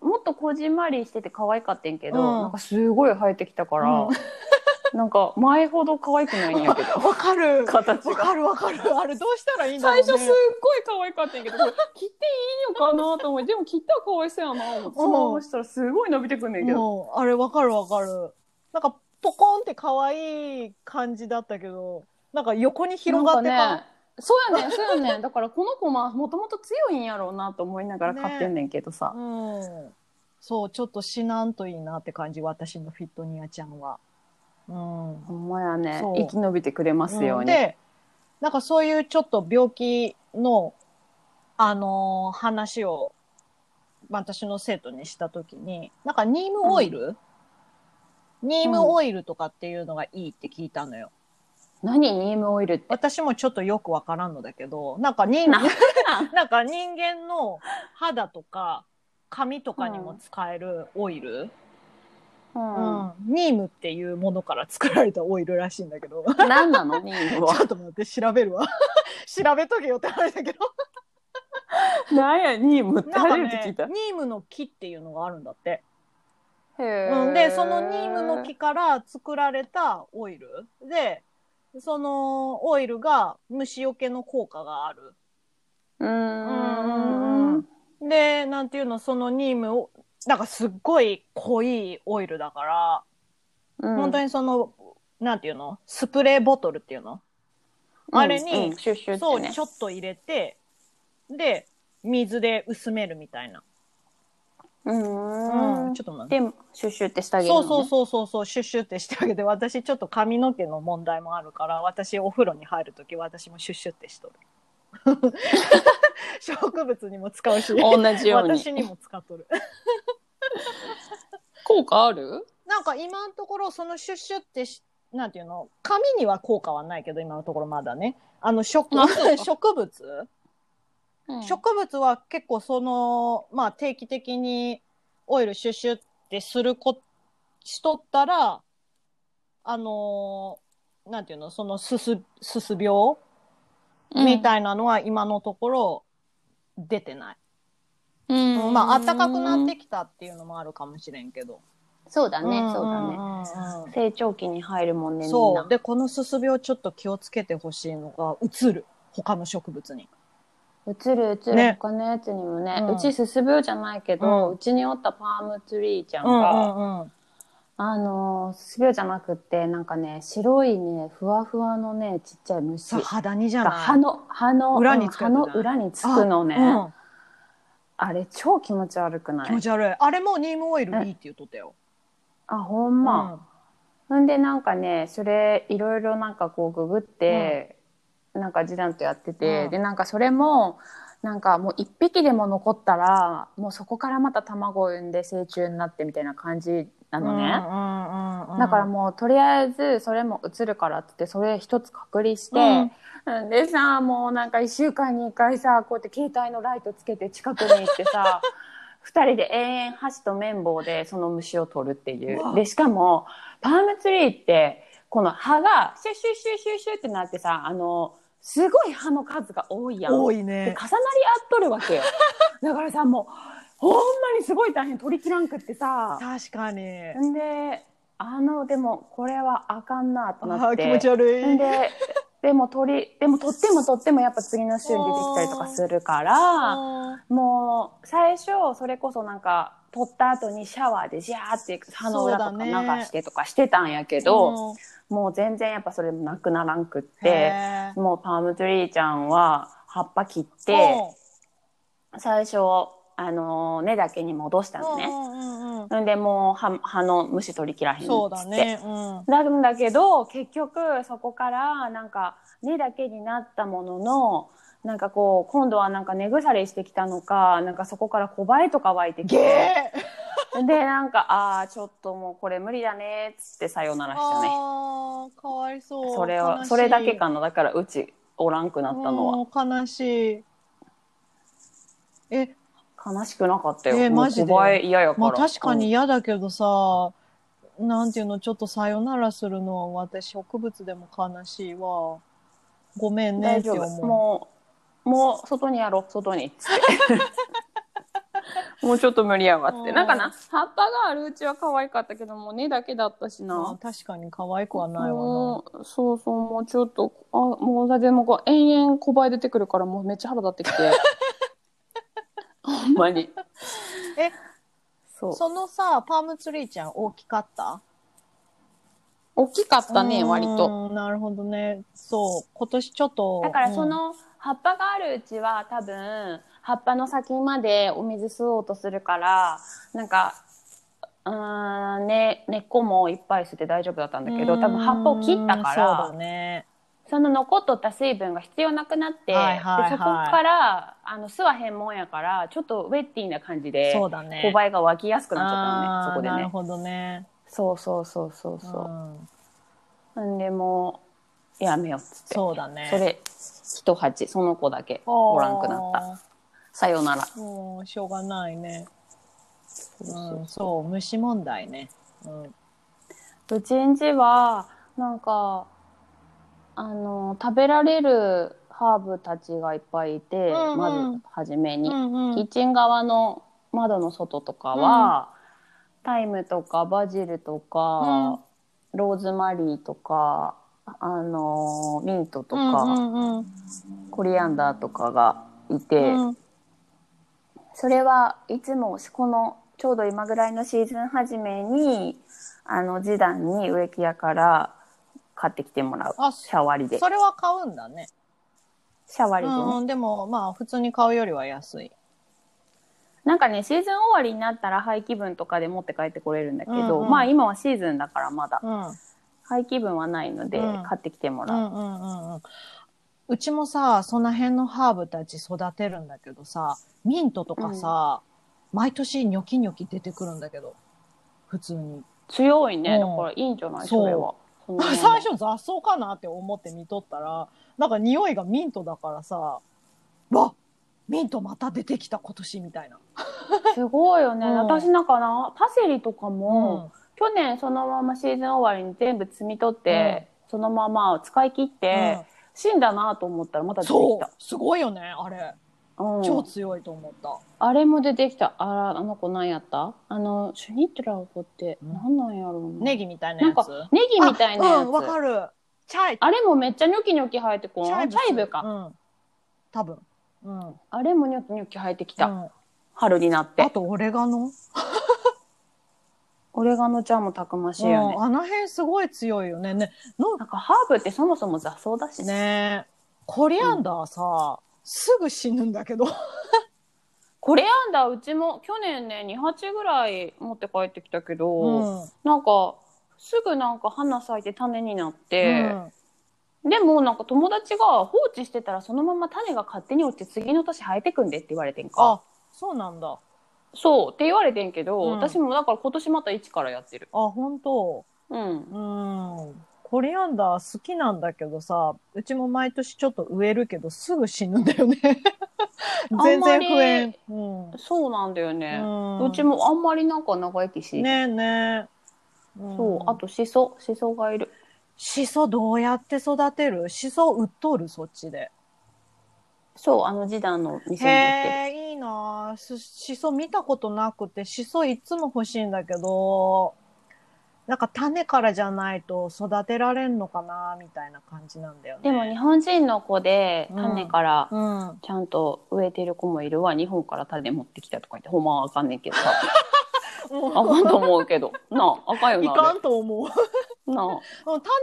もっとこじんまりしてて可愛かったんけど、うん、なんかすごい生えてきたから、うんなんか前ほど可愛くないんやけど。わかる。形が。わかるわかる。あれどうしたらいいんだろうね。最初すっごい可愛かったんやけど、これ切っていいのかなと思って、でも切ったら可愛そうやなと思って、そしたらすごい伸びてくんねんけど。うん、あれわかるわかる。なんかポコンって可愛い感じだったけど、なんか横に広がってた。ね、そうやねん、そうやねん。だからこの子ももともと強いんやろうなと思いながら飼ってんねんけどさ、ねうん。そう、ちょっと死なんといいなって感じ、私のフィットニアちゃんは。うん、ほんまやね。生き延びてくれますように、うん。で、なんかそういうちょっと病気の、あのー、話を、私の生徒にしたときに、なんかニームオイル、うん、ニームオイルとかっていうのがいいって聞いたのよ。うん、何ニームオイルって。私もちょっとよくわからんのだけど、なんか人、なんか人間の肌とか髪とかにも使えるオイル。うんうんうん、ニームっていうものから作られたオイルらしいんだけど。何なのニームは。ちょっと待って、調べるわ。調べとけよって話だけど。何や、ニームって初めて聞いた、ね。ニームの木っていうのがあるんだって。へー。うん、で、そのニームの木から作られたオイル。で、そのオイルが虫除けの効果がある。うーん。うーんで、なんていうの、そのニームを、なんかすっごい濃いオイルだから、うん、本当にその、なんていうの？スプレーボトルっていうの？うん、あれに、うんシュッシュッね、そう、ちょっと入れて、で、水で薄めるみたいな。うーん。うん、ちょっと待って。で、シュッシュってしてあげるのね。そうそうそうそう、シュッシュってしてあげて、私ちょっと髪の毛の問題もあるから、私お風呂に入るとき私もシュッシュってしとる。植物にも使うし、同じように私にも使っとる。効果ある？なんか今のところそのシュッシュってし、なんていうの、髪には効果はないけど今のところまだね。あの植物、植物、うん、植物は結構そのまあ定期的にオイルシュッシュってするこしとったらあのー、なんていうのそのすすすす病みたいなのは今のところ出てない。うん、まああったかくなってきたっていうのもあるかもしれんけど。そうだね、そうだね。うん、成長期に入るもんね、みんな。そう。で、このすす病ちょっと気をつけてほしいのが、うつる。他の植物に。うつる、うつる、ね、他のやつにもね。うん、うちすす病じゃないけど、うん、うちにおったパームツリーちゃんが、うんうんうん、あの、すす病じゃなくって、なんかね、白いね、ふわふわのね、ちっちゃい虫。そう、肌にじゃない。歯の、歯の裏につく、うん、歯の裏につくのね。あ、うん、あれ、超気持ち悪くない？気持ち悪い。あれもニームオイルいいって言っとったよ。あ、ほんま。うん、んで、なんかね、それ、いろいろなんかこう、ググって、うん、なんかジダンとやってて、うん、で、なんかそれも、なんかもう一匹でも残ったら、もうそこからまた卵を産んで成虫になってみたいな感じなのね。うんうんうんうん、だからもう、とりあえず、それも移るからってって、それ一つ隔離して、うん、でさ、もうなんか一週間に一回さ、こうやって携帯のライトつけて近くに行ってさ、二人で永遠箸と綿棒でその虫を取るっていう。で、しかも、パームツリーって、この葉がシュッシュッシュッシュッシュッってなってさ、あの、すごい葉の数が多いやん。多いね。で、重なり合っとるわけよ。だからさ、もう、ほんまにすごい大変、取り切らんくってさ。確かに。んで、あの、でも、これはあかんなとなって。あ、気持ち悪い。んで、でも取り、でも取っても取ってもやっぱ次の週に出てきたりとかするから、もう最初それこそなんか取った後にシャワーでジャーって歯の裏とか流してとかしてたんやけど、う、ね、もう全然やっぱそれもなくならんくって、もうパームツリーちゃんは葉っぱ切って、最初、あの、根だけに戻したのね。うん、うん、で、もう、は、葉の虫取り切らへんっつって。そうだね。うん。なんだけど、結局、そこから、なんか、根だけになったものの、なんかこう、今度はなんか根腐れしてきたのか、なんかそこからコバエとか湧いてきて。で、なんか、ああ、ちょっともうこれ無理だね、つってさよならしたね。ああ、かわいそう。それは、それだけかな。だから、うち、おらんくなったのは。うん、悲しい。え、悲しくなかったよ。えー、マジで。もう小林嫌やから。まあ確かに嫌だけどさ、うん、なんていうの、ちょっとさよならするのは私、植物でも悲しいわ。ごめんねって思う。大丈夫。もう、もう外にやろう、外に。もうちょっと無理やわって。なんかな、葉っぱがあるうちは可愛かったけども、根だけだったしな。確かに可愛くはないわな。もうそうそう、もうちょっと、あ、もうだってもうこう延々小林出てくるから、もうめっちゃ腹立ってきて。ほんまに。え、そう。そのさ、パームツリーちゃん大きかった？大きかったね、割と。なるほどね。そう。今年ちょっと。だからその、うん、葉っぱがあるうちは多分、葉っぱの先までお水吸おうとするから、なんか、うーん、ね、根っこもいっぱい吸って大丈夫だったんだけど、多分葉っぱを切ったから、そうだね。その残っとった水分が必要なくなって、はいはいはい、でそこからあの吸わへんもんやからちょっとウェッティーな感じでそうだね、小映えが湧きやすくなっちゃったのね、そこでね。なるほどね。そうそうそうそうそう。うん、んでもうやめようっつって。そうだね。それ一鉢その子だけおらんくなった。さよなら。もうしょうがないね。そうそうそう、うん、そう虫問題ね。うん。うちんちはなんか。あの食べられるハーブたちがいっぱいいて、うんうん、まずはじめに、うんうん、キッチン側の窓の外とかは、うん、タイムとかバジルとか、うん、ローズマリーとか、あのミントとか、うんうんうん、コリアンダーとかがいて、うん、それはいつもこのちょうど今ぐらいのシーズン初めにあの次男に植木屋から買ってきてもらう。あ、シャワリで。それは買うんだね。シャワリでね。うん、でもまあ普通に買うよりは安い。なんかね、シーズン終わりになったら廃棄分とかで持って帰ってこれるんだけど、うんうん、まあ今はシーズンだからまだ、うん、廃棄分はないので買ってきてもらう。うんうんうんうん、うちもさ、その辺のハーブたち育てるんだけどさ、ミントとかさ、うん、毎年ニョキニョキ出てくるんだけど、普通に。強いね。だからいいんじゃない？それは。最初雑草かなって思って見とったら、なんか匂いがミントだからさ、わっミントまた出てきた今年みたいな。すごいよね。うん、私なんかな、パセリとかも、うん、去年そのままシーズン終わりに全部摘み取って、うん、そのまま使い切って、うん、死んだなと思ったらまた出てきた。そう、すごいよね、あれ。超強いと思った。あれも出てきた。あら、あの子何やった？あのシュニットラー子って何なんやろう、ね、ネギみたいなやつ。なんかネギみたいなやつ。うん、わかる。チャイ。あれもめっちゃニョキニョキ生えてこん。チャイブか。うん。多分。うん。あれもニョキニョキ生えてきた。うん、春になって。あとオレガノ。オレガノちゃんもたくましいよね。うん、あの辺すごい強いよね。ね、のなんかハーブってそもそも雑草だしね。コリアンダーさ、うん、すぐ死ぬんだけどコリアンダーうちも去年ねに鉢ぐらい持って帰ってきたけど、うん、なんかすぐなんか花咲いて種になって、うん、でもなんか友達が放置してたらそのまま種が勝手に落ちて次の年生えてくんでって言われてんか。あ、そうなんだ。そうって言われてんけど、うん、私もだから今年また一からやってる。あ、本当。うん。うん。コリアンダー好きなんだけどさ、うちも毎年ちょっと植えるけどすぐ死ぬんだよね全然増えん、うん、そうなんだよね、うん、うちもあんまりなんか長生きしねえねえ、うん、そう。あとシソシソがいる。シソどうやって育てる？シソ売っとる？そっちで。そう、あのジダンの店に売ってる。へえ、いいな。シソ見たことなくて、シソいつも欲しいんだけど、なんか種からじゃないと育てられんのかなみたいな感じなんだよね。でも日本人の子で種からちゃんと植えてる子もいるわ、うんうん、日本から種持ってきたとか言って、ほんまはあかんねんけどさあかんと思うけどなあ、あかんよな。いかんと思うなあ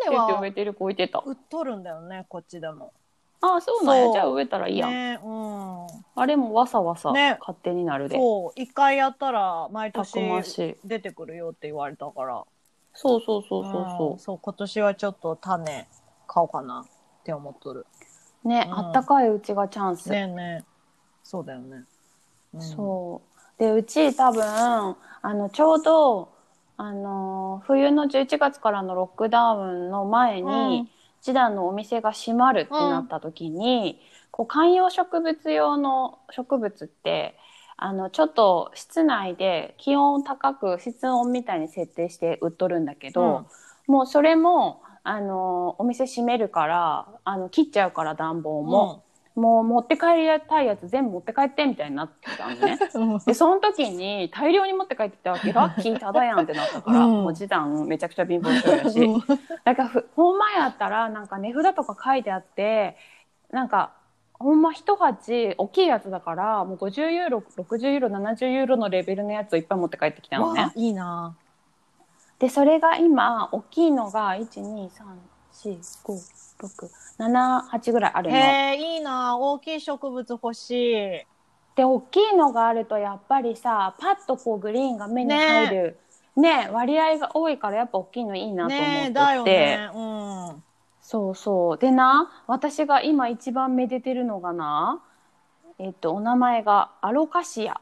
種は植えてる子いてた。売っとるんだよね、こっちでも。ああ、そうなんや。じゃあ植えたらいいやん、ね。うん、あれもわさわさ勝手になるで、ね、そう。一回やったら毎年出てくるよって言われたから。そうそうそうそうそう、うん、そう。今年はちょっと種買おうかなって思っとる。ね、うん、あったかいうちがチャンス。ねえねえ、そうだよね。うん、そう。で、うち多分、あの、ちょうど、あのー、冬のじゅういちがつからのロックダウンの前に、うん、次男のお店が閉まるってなった時に、うん、こう、観葉植物用の植物って、あのちょっと室内で気温高く室温みたいに設定して売っとるんだけど、うん、もうそれもあのお店閉めるから、あの切っちゃうから暖房も、うん、もう持って帰りたいやつ全部持って帰ってみたいになってきたのねでその時に大量に持って帰ってきたわけ。ラッキーただやんってなったから、うん、もう時短めちゃくちゃ貧乏症やし、うん、だからふほんまやったらなんか値札とか書いてあって、なんかほんま一鉢大きいやつだから、もうごじゅうユーロろくじゅうユーロななじゅうユーロのレベルのやつをいっぱい持って帰ってきたのね。いいな。でそれが今大きいのが いち、に、さん、し、ご、ろく、なな、はち ぐらいあるの。へえ、いいな。大きい植物欲しい。で大きいのがあるとやっぱりさ、パッとこうグリーンが目に入る、ねね、割合が多いからやっぱ大きいのいいなと思ってて、ね、だよね、うん。そうそう。でな、私が今一番めでてるのがな、えっと、お名前がアロカシアっ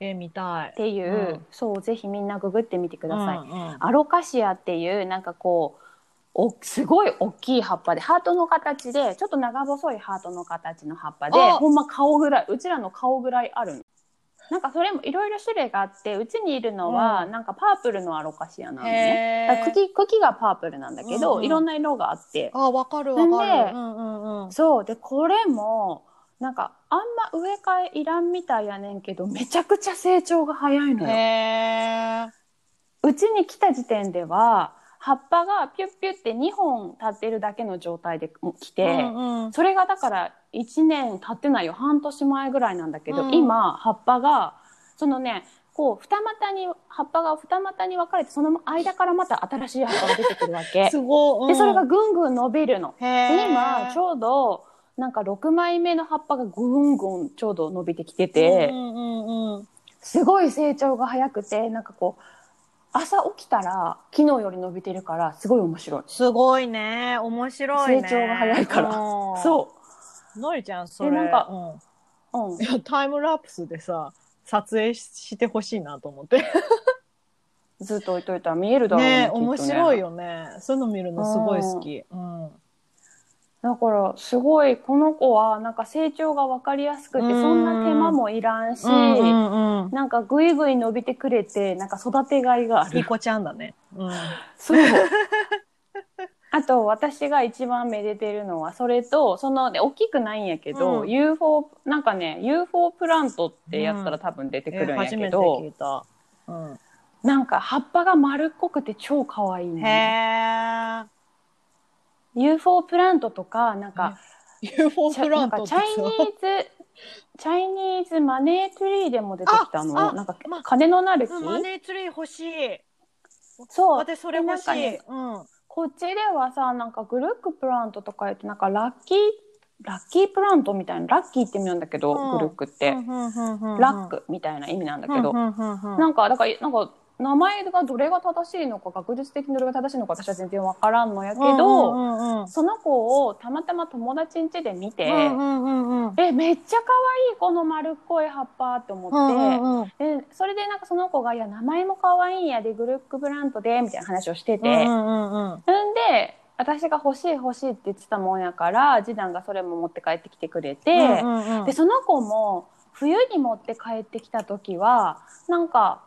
ていう、え、見たい、うん、そう、ぜひみんなググってみてください。うんうん、アロカシアっていう、なんかこう、お、すごい大きい葉っぱで、ハートの形で、ちょっと長細いハートの形の葉っぱで、ほんま顔ぐらい、うちらの顔ぐらいあるの。なんかそれもいろいろ種類があって、うちにいるのはなんかパープルのアロカシアなのね。だから 茎, 茎がパープルなんだけど、いろ、うん、んな色があって。あ、わかるわかる、うんうんうん、そうで、これもなんかあんま植え替えいらんみたいやねんけど、めちゃくちゃ成長が早いのよ。へー。うちに来た時点では葉っぱがピュッピュってにほん立ってるだけの状態で来て、うんうん、それがだからいちねん経ってないよ、半年前ぐらいなんだけど、うん、今葉っぱがそのね、こう二股に葉っぱが二股に分かれて、その間からまた新しい葉っぱが出てくるわけすごい、うん、でそれがぐんぐん伸びるの。で今ちょうどなんかろくまいめの葉っぱがぐんぐんちょうど伸びてきてて、うんうんうん、すごい成長が早くて、なんかこう朝起きたら昨日より伸びてるから、すごい面白い。すごいね、面白いね。成長が早いから、うん、そう。のりちゃんそれなんか、うんうん、いやタイムラプスでさ撮影してほしいなと思って。ずっと置いといたら見えるだろうね。ね、面白いよね。そういうの見るのすごい好き。うん。だからすごいこの子はなんか成長が分かりやすくて、そんな手間もいらんし、うんうんうん、なんかぐいぐい伸びてくれて、なんか育てがいがある。いい子ちゃんだね、うん、そうあと私が一番めでてるのはそれとその、ね、大きくないんやけど、うん、ユーフォー なんかね ユーフォー プラントってやったら多分出てくるんやけど、うんえー、初めて聞いた、うん、なんか葉っぱが丸っこくて超可愛いね。へー ユーフォー プラントとかなんか、ね、ユーフォー プラントってさチャイニーズチャイニーズマネーツリーでも出てきたのなんか金のなる木、ま、マネーツリー欲しい。そう私それ欲しい、ねうん、こっちではさなんかグルックプラントとか言ってなんかラッキーラッキープラントみたいなラッキーって意味なんだけど、うん、グルックって、うんうんうんうん、ラックみたいな意味なんだけど、うんうんうんうん、なんかだからなんか名前がどれが正しいのか学術的にどれが正しいのか私は全然わからんのやけど、うんうんうんうん、その子をたまたま友達ん家で見て、うんうんうんうん、えめっちゃ可愛いこの丸っこい葉っぱって思って、うんうんうん、でそれでなんかその子がいや名前も可愛いんやでグルックブラントでみたいな話をしてて、うんうんうん、んで私が欲しい欲しいって言ってたもんやから次男がそれも持って帰ってきてくれて、うんうんうん、でその子も冬に持って帰ってきた時はなんか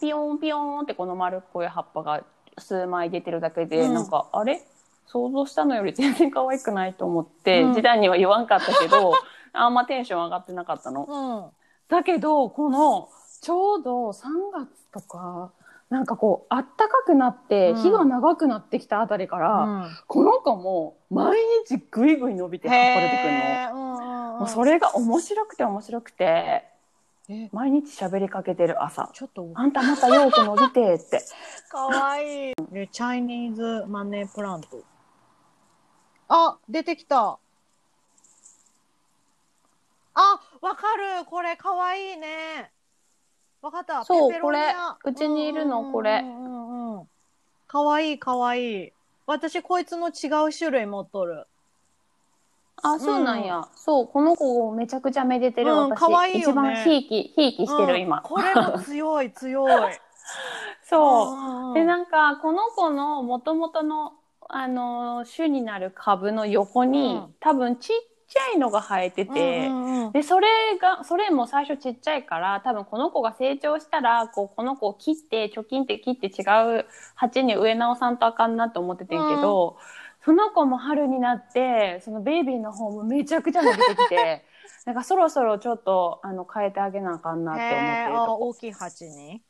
ピヨンピヨンってこの丸っこい葉っぱが数枚出てるだけで、うん、なんかあれ想像したのより全然可愛くないと思って、うん、時代には言わんかったけどあんまテンション上がってなかったの、うん、だけどこのちょうどさんがつとかなんかこうあったかくなって、うん、日が長くなってきたあたりから、うん、この子も毎日ぐいぐい伸びて葉っぱ出てくるの、うんうん、もうそれが面白くて面白くて毎日喋りかけてる朝ちょっとあんたまたよく伸びてってかわいいチャイニーズマネープラントあ出てきたあわかるこれかわいいねわかったそうペペロニアこれうちにいるのこれうんうんかわいいかわいい私こいつの違う種類持っとるあ、そうなんや。うん、そう、この子をめちゃくちゃめでてる、うん、私。かわいいよね。一番ひいき、ひいきしてる、うん、今。これも強い、強い。そう。で、なんか、この子の元々の、あの、種になる株の横に、うん、多分ちっちゃいのが生えてて、うんうんうん、で、それが、それも最初ちっちゃいから、多分この子が成長したら、こう、この子を切って、貯金って切って違う鉢に植え直さんとあかんなと思っててんけど、うんその子も春になって、そのベイビーの方もめちゃくちゃ伸びてきて、なんかそろそろちょっとあの変えてあげなあかんなって思ってる。あ、大きい鉢に。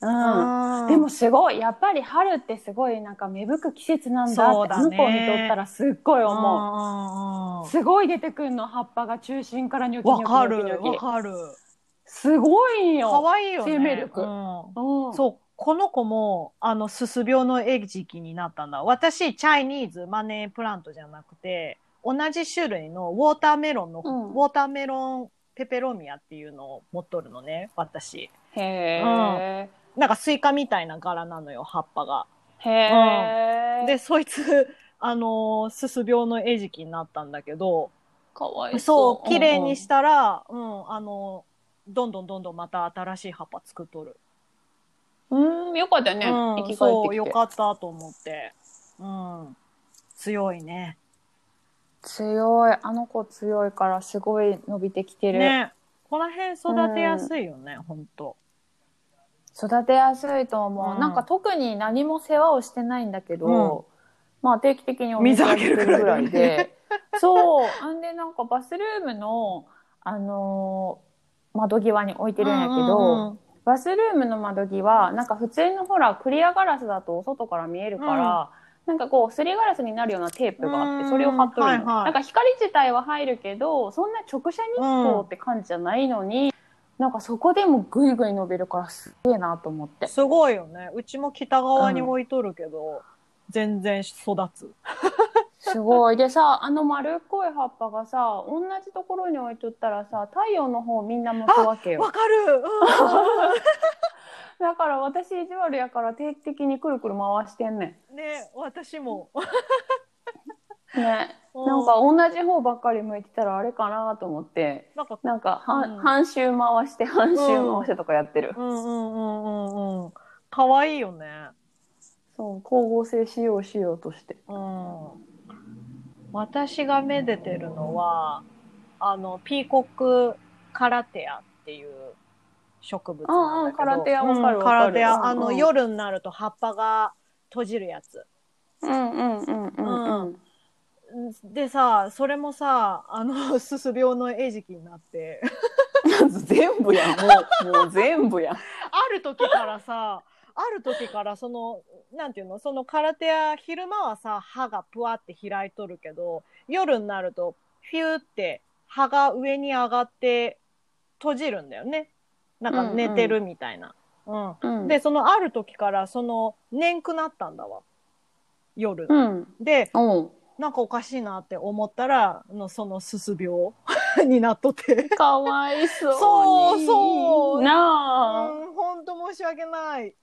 うん。でもすごい、やっぱり春ってすごいなんか芽吹く季節なんだって、あの子を見とったらすっごい思う。すごい出てくるの、葉っぱが中心からニョキニョキニョキニョキ。わかる、わかる。すごいよ。かわいいよね。生命力。うん。うん、そう。この子も、あの、すす病の餌食になったんだ。私、チャイニーズマネープラントじゃなくて、同じ種類のウォーターメロンの、うん、ウォーターメロンペペロミアっていうのを持っとるのね、私。へー、うん。なんかスイカみたいな柄なのよ、葉っぱが。へー。うん、で、そいつ、あの、すす病の餌食になったんだけど、かわいそう。そう、綺麗にしたら、うん、うん、あの、どんどんどんどんまた新しい葉っぱ作っとる。うん、よかったね。うん、生き返ってきて。そう、よかったと思って。うん。強いね。強い。あの子強いからすごい伸びてきてる。ね。この辺育てやすいよね、うん、ほんと。育てやすいと思う、うん。なんか特に何も世話をしてないんだけど、うん、まあ定期的にお水あげるぐらいで。そう。あんでなんかバスルームの、あのー、窓際に置いてるんやけど、うんうんうんバスルームの窓際、なんか普通のほら、クリアガラスだと外から見えるから、うん、なんかこう、すりガラスになるようなテープがあって、それを貼っとるの、はいはい。なんか光自体は入るけど、そんな直射日光って感じじゃないのに、うん、なんかそこでもぐいぐい伸びるからすげえなと思って。すごいよね。うちも北側に置いとるけど、うん、全然育つ。すごい。でさ、あの丸っこい葉っぱがさ、同じところに置いとったらさ、太陽の方みんな向くわけよ。わかる、うん、だから私意地悪やから定期的にくるくる回してんねん。ね、私も。ね、なんか同じ方ばっかり向いてたらあれかなと思って、なんか、なんか半、うん、半周回して半周回してとかやってる。うんうんうんうんうん。かわいいよね。そう、光合成しようしようとして。うん。私がめでてるのは、あの、ピーコックカラテアっていう植物なんだけど。ああ、カラテアわかるわかる。カラテア、あの、うん、夜になると葉っぱが閉じるやつ。うんうんうんうんうん。でさ、それもさ、あのすす病の餌食になって全部やん、もう、もう全部やん。ある時からさ、ある時からそのなんていうの、その空手は昼間はさ歯がぷわって開いとるけど、夜になるとフィューって歯が上に上がって閉じるんだよね。なんか寝てるみたいな。うんうんうん、でそのある時からその眠くなったんだわ。夜、うん、で、うん、なんかおかしいなって思ったらのそのすす病になっとってかわいそうに。そうそうなあ、うん、ほんと申し訳ない、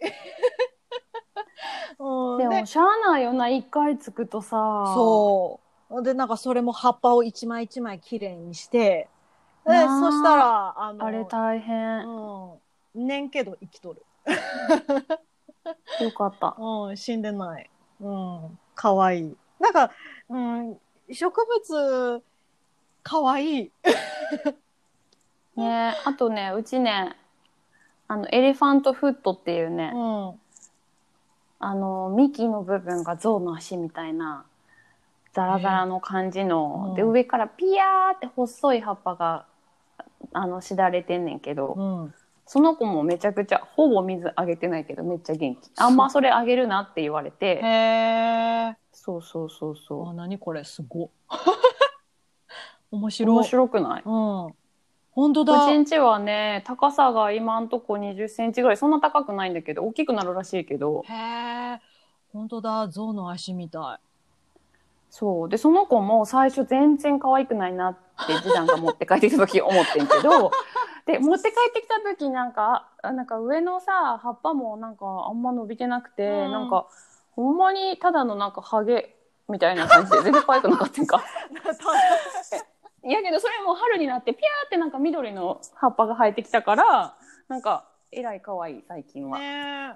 うん、でもでしゃあないよな、一回つくとさ。そうで、なんかそれも葉っぱを一枚一枚きれいにして、でそしたらあのあれ大変、うん、ねんけど生きとるよかった、うん、死んでない。うん、かわいい。なんか、うん、植物かわいいね。あとね、うちね、あのエレファントフットっていうね、うん、あの幹の部分が象の足みたいなザラザラの感じの、うん、で上からピヤーって細い葉っぱがあのしだれてんねんけど、うん、その子もめちゃくちゃ、ほぼ水あげてないけどめっちゃ元気。あんまそれあげるなって言われて。へー。そうそうそうそう。あ、何これすご。面白い。面白くない？うん。本当だ。うちんちはね、高さが今んとこにじゅっセンチぐらい、そんな高くないんだけど、大きくなるらしいけど。へー。本当だ。象の足みたい。そうで、その子も最初全然可愛くないなって次男が持って帰ってきた時思ってんけどで持って帰ってきた時なんか、なんか上のさ葉っぱもなんかあんま伸びてなくて、うん、なんかほんまにただのなんかハゲみたいな感じで全然可愛くなかったんかいやけどそれも春になってピャーってなんか緑の葉っぱが生えてきたから、なんかえらい可愛い最近は、ね。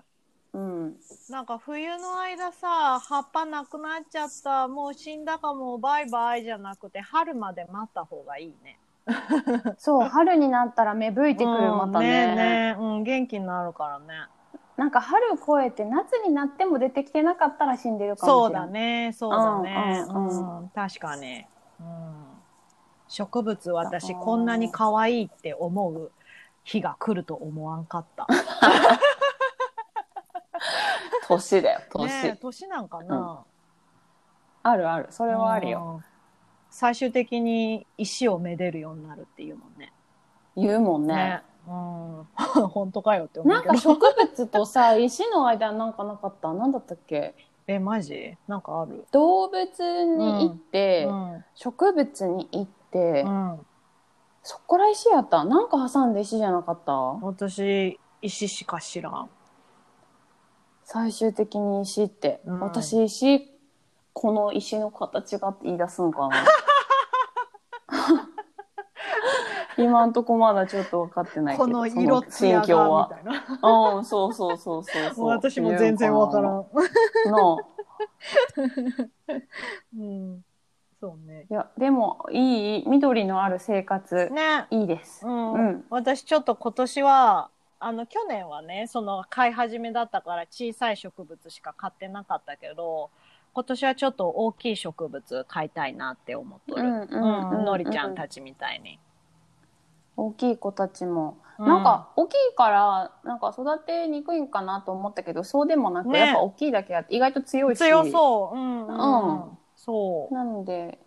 うん、なんか冬の間さ、葉っぱなくなっちゃった、もう死んだかもバイバイじゃなくて、春まで待った方がいいねそう、春になったら芽吹いてくる、また ね,、うん、ねえねえ、うん、元気になるからね。なんか春越えて夏になっても出てきてなかったら死んでるかもしれない。そうだね、そうだね、うんうんうん、確かに、うん、植物、私こんなに可愛いって思う日が来ると思わんかった年だよ、年、ね、年なんかな、うん、あるある、それはあるよ。最終的に石をめでるようになるっていうもんね。言うもんね。ね、うん、本当かよって思うけど。なんか植物とさ石の間なんかなかった？なんだったっけ？え、マジ？なんかある？動物に行って、うんうん、植物に行って、うん、そこら石やった？なんか挟んで石じゃなかった？私石しか知らん。最終的に石って、うん、私石、この石の形がって言い出すのかな今んとこまだちょっと分かってないけど、この色つやがみたいなうん、そうそうそうそうそう、私も全然分からんの、うん、そうね。いやでもいい、緑のある生活、ね、いいです、うんうん、私ちょっと今年はあの去年はね、その買い始めだったから小さい植物しか買ってなかったけど、今年はちょっと大きい植物買いたいなって思っとる、うんうんうん、のりちゃんたちみたいに、うん、大きい子たちも、うん、なんか大きいからなんか育てにくいかなと思ったけど、そうでもなく、ね、やっぱ大きいだけあって意外と強いし、強そう、うんうんうん、そうなので、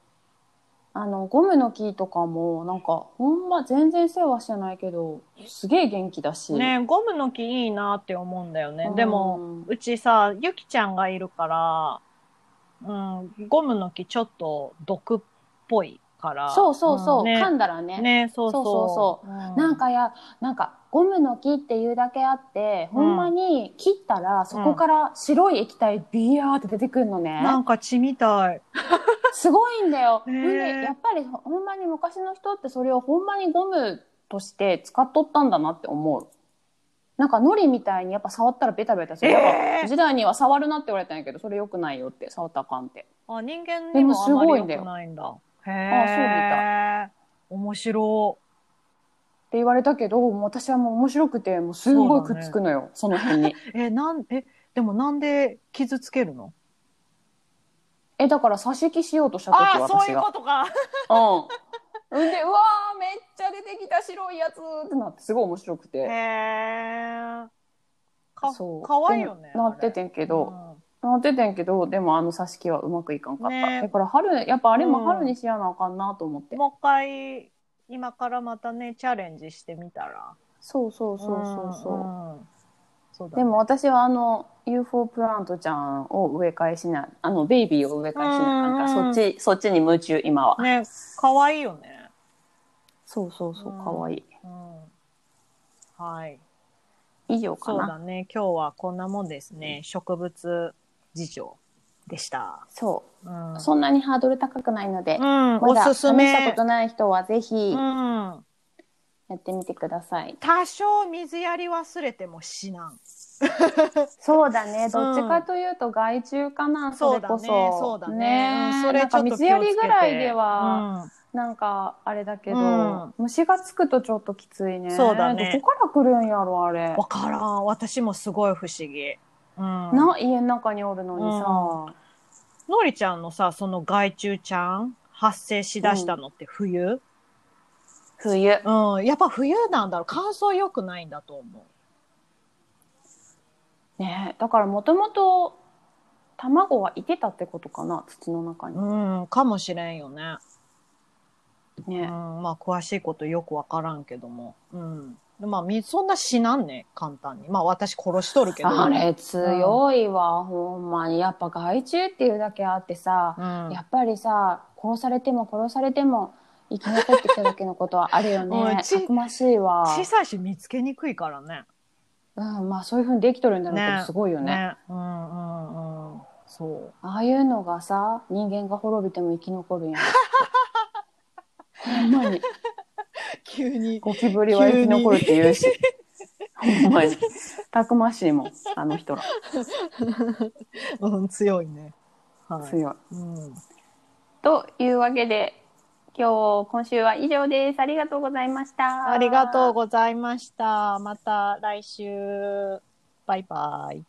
あのゴムの木とかもなんかほんま全然世話してないけどすげえ元気だしね。ゴムの木いいなって思うんだよね、うん、でもうちさゆきちゃんがいるから、うん、ゴムの木ちょっと毒っぽいから、そうそうそう、うんね、噛んだらね、ね、そうそうそうそう、うん、なんかやなんかゴムの木っていうだけあって、うん、ほんまに切ったらそこから白い液体ビヤーって出てくるのね、なんか血みたいすごいんだよ、えー、やっぱりほんまに昔の人ってそれをほんまにゴムとして使っとったんだなって思う。なんかのりみたいにやっぱ触ったらベタベタする、えー、時代には触るなって言われたんやけど、それ良くないよって、触ったらあかんって。あ、人間にもあまり良くないんだ。へー、あ、そうみたい、面白って言われたけど、もう私はもう面白くてもうすんごいくっつくのよ そ,、ね、その辺にえ、なんえでもなんで傷つけるの？え、だから差し木しようとした時私が。あ、そういうことか。うん。で、うわー、めっちゃ出てきた白いやつってなって、すごい面白くて。へー。か, そうかわいいよね。なっててんけど、うん、なっててんけど、でもあの挿し木はうまくいかんかった。ね、だから春、やっぱあれも春にしやなあかんなと思って。うん、もう一回、今からまたね、チャレンジしてみたら。そうそうそうそうそう。うんうん、そうだね、でも私はあの ユーフォー プラントちゃんを植え替えしない、あのベイビーを植え替えしないから、うんうん、そっち、そっちに夢中、今は。ね、かわいいよね。そうそうそう、かわいい。うんうん、はい。以上かな。そうだね。今日はこんなもんですね。植物事情でした。そう、うん。そんなにハードル高くないので、うん、まだ試したことない人はぜひやってみてください。うん、多少水やり忘れても死なん。そうだね。どっちかというと害虫かな、うん、それこそ。そうだね。そうだね。ね、うん、それちょっと気をつけて。なんか水やりぐらいでは。うん、なんかあれだけど、うん、虫がつくとちょっときついね。そうだね。どこから来るんやろあれ。わからん。私もすごい不思議。うん、な家の中におるのにさ、うん、のりちゃんのさ、その害虫ちゃん発生しだしたのって冬？うん、冬。うん。やっぱ冬なんだろう。乾燥良くないんだと思う。ねえ。だからもともと卵はいてたってことかな、土の中に。うん。かもしれんよね。ね、うん、まあ詳しいことよくわからんけども、うん、まあそんな死なんね、簡単に。まあ私殺しとるけど、ね、あれ強いわ、うん、ほんまに。やっぱ害虫っていうだけあってさ、うん、やっぱりさ、殺されても殺されても生き残ってきた時のことはあるよね。たくましいわ。小さいし見つけにくいからね。うん、まあそういう風にできとるんだろうけど、すごいよね。ね、ね、うんうんうん、そう。ああいうのがさ、人間が滅びても生き残るんや。ほんまに。急に。ゴキブリは生き残るって言うし。ほんまに。たくましいもん、あの人ら。うん、強いね。はい、強い、うん。というわけで、今日、今週は以上です。ありがとうございました。ありがとうございました。また来週。バイバイ。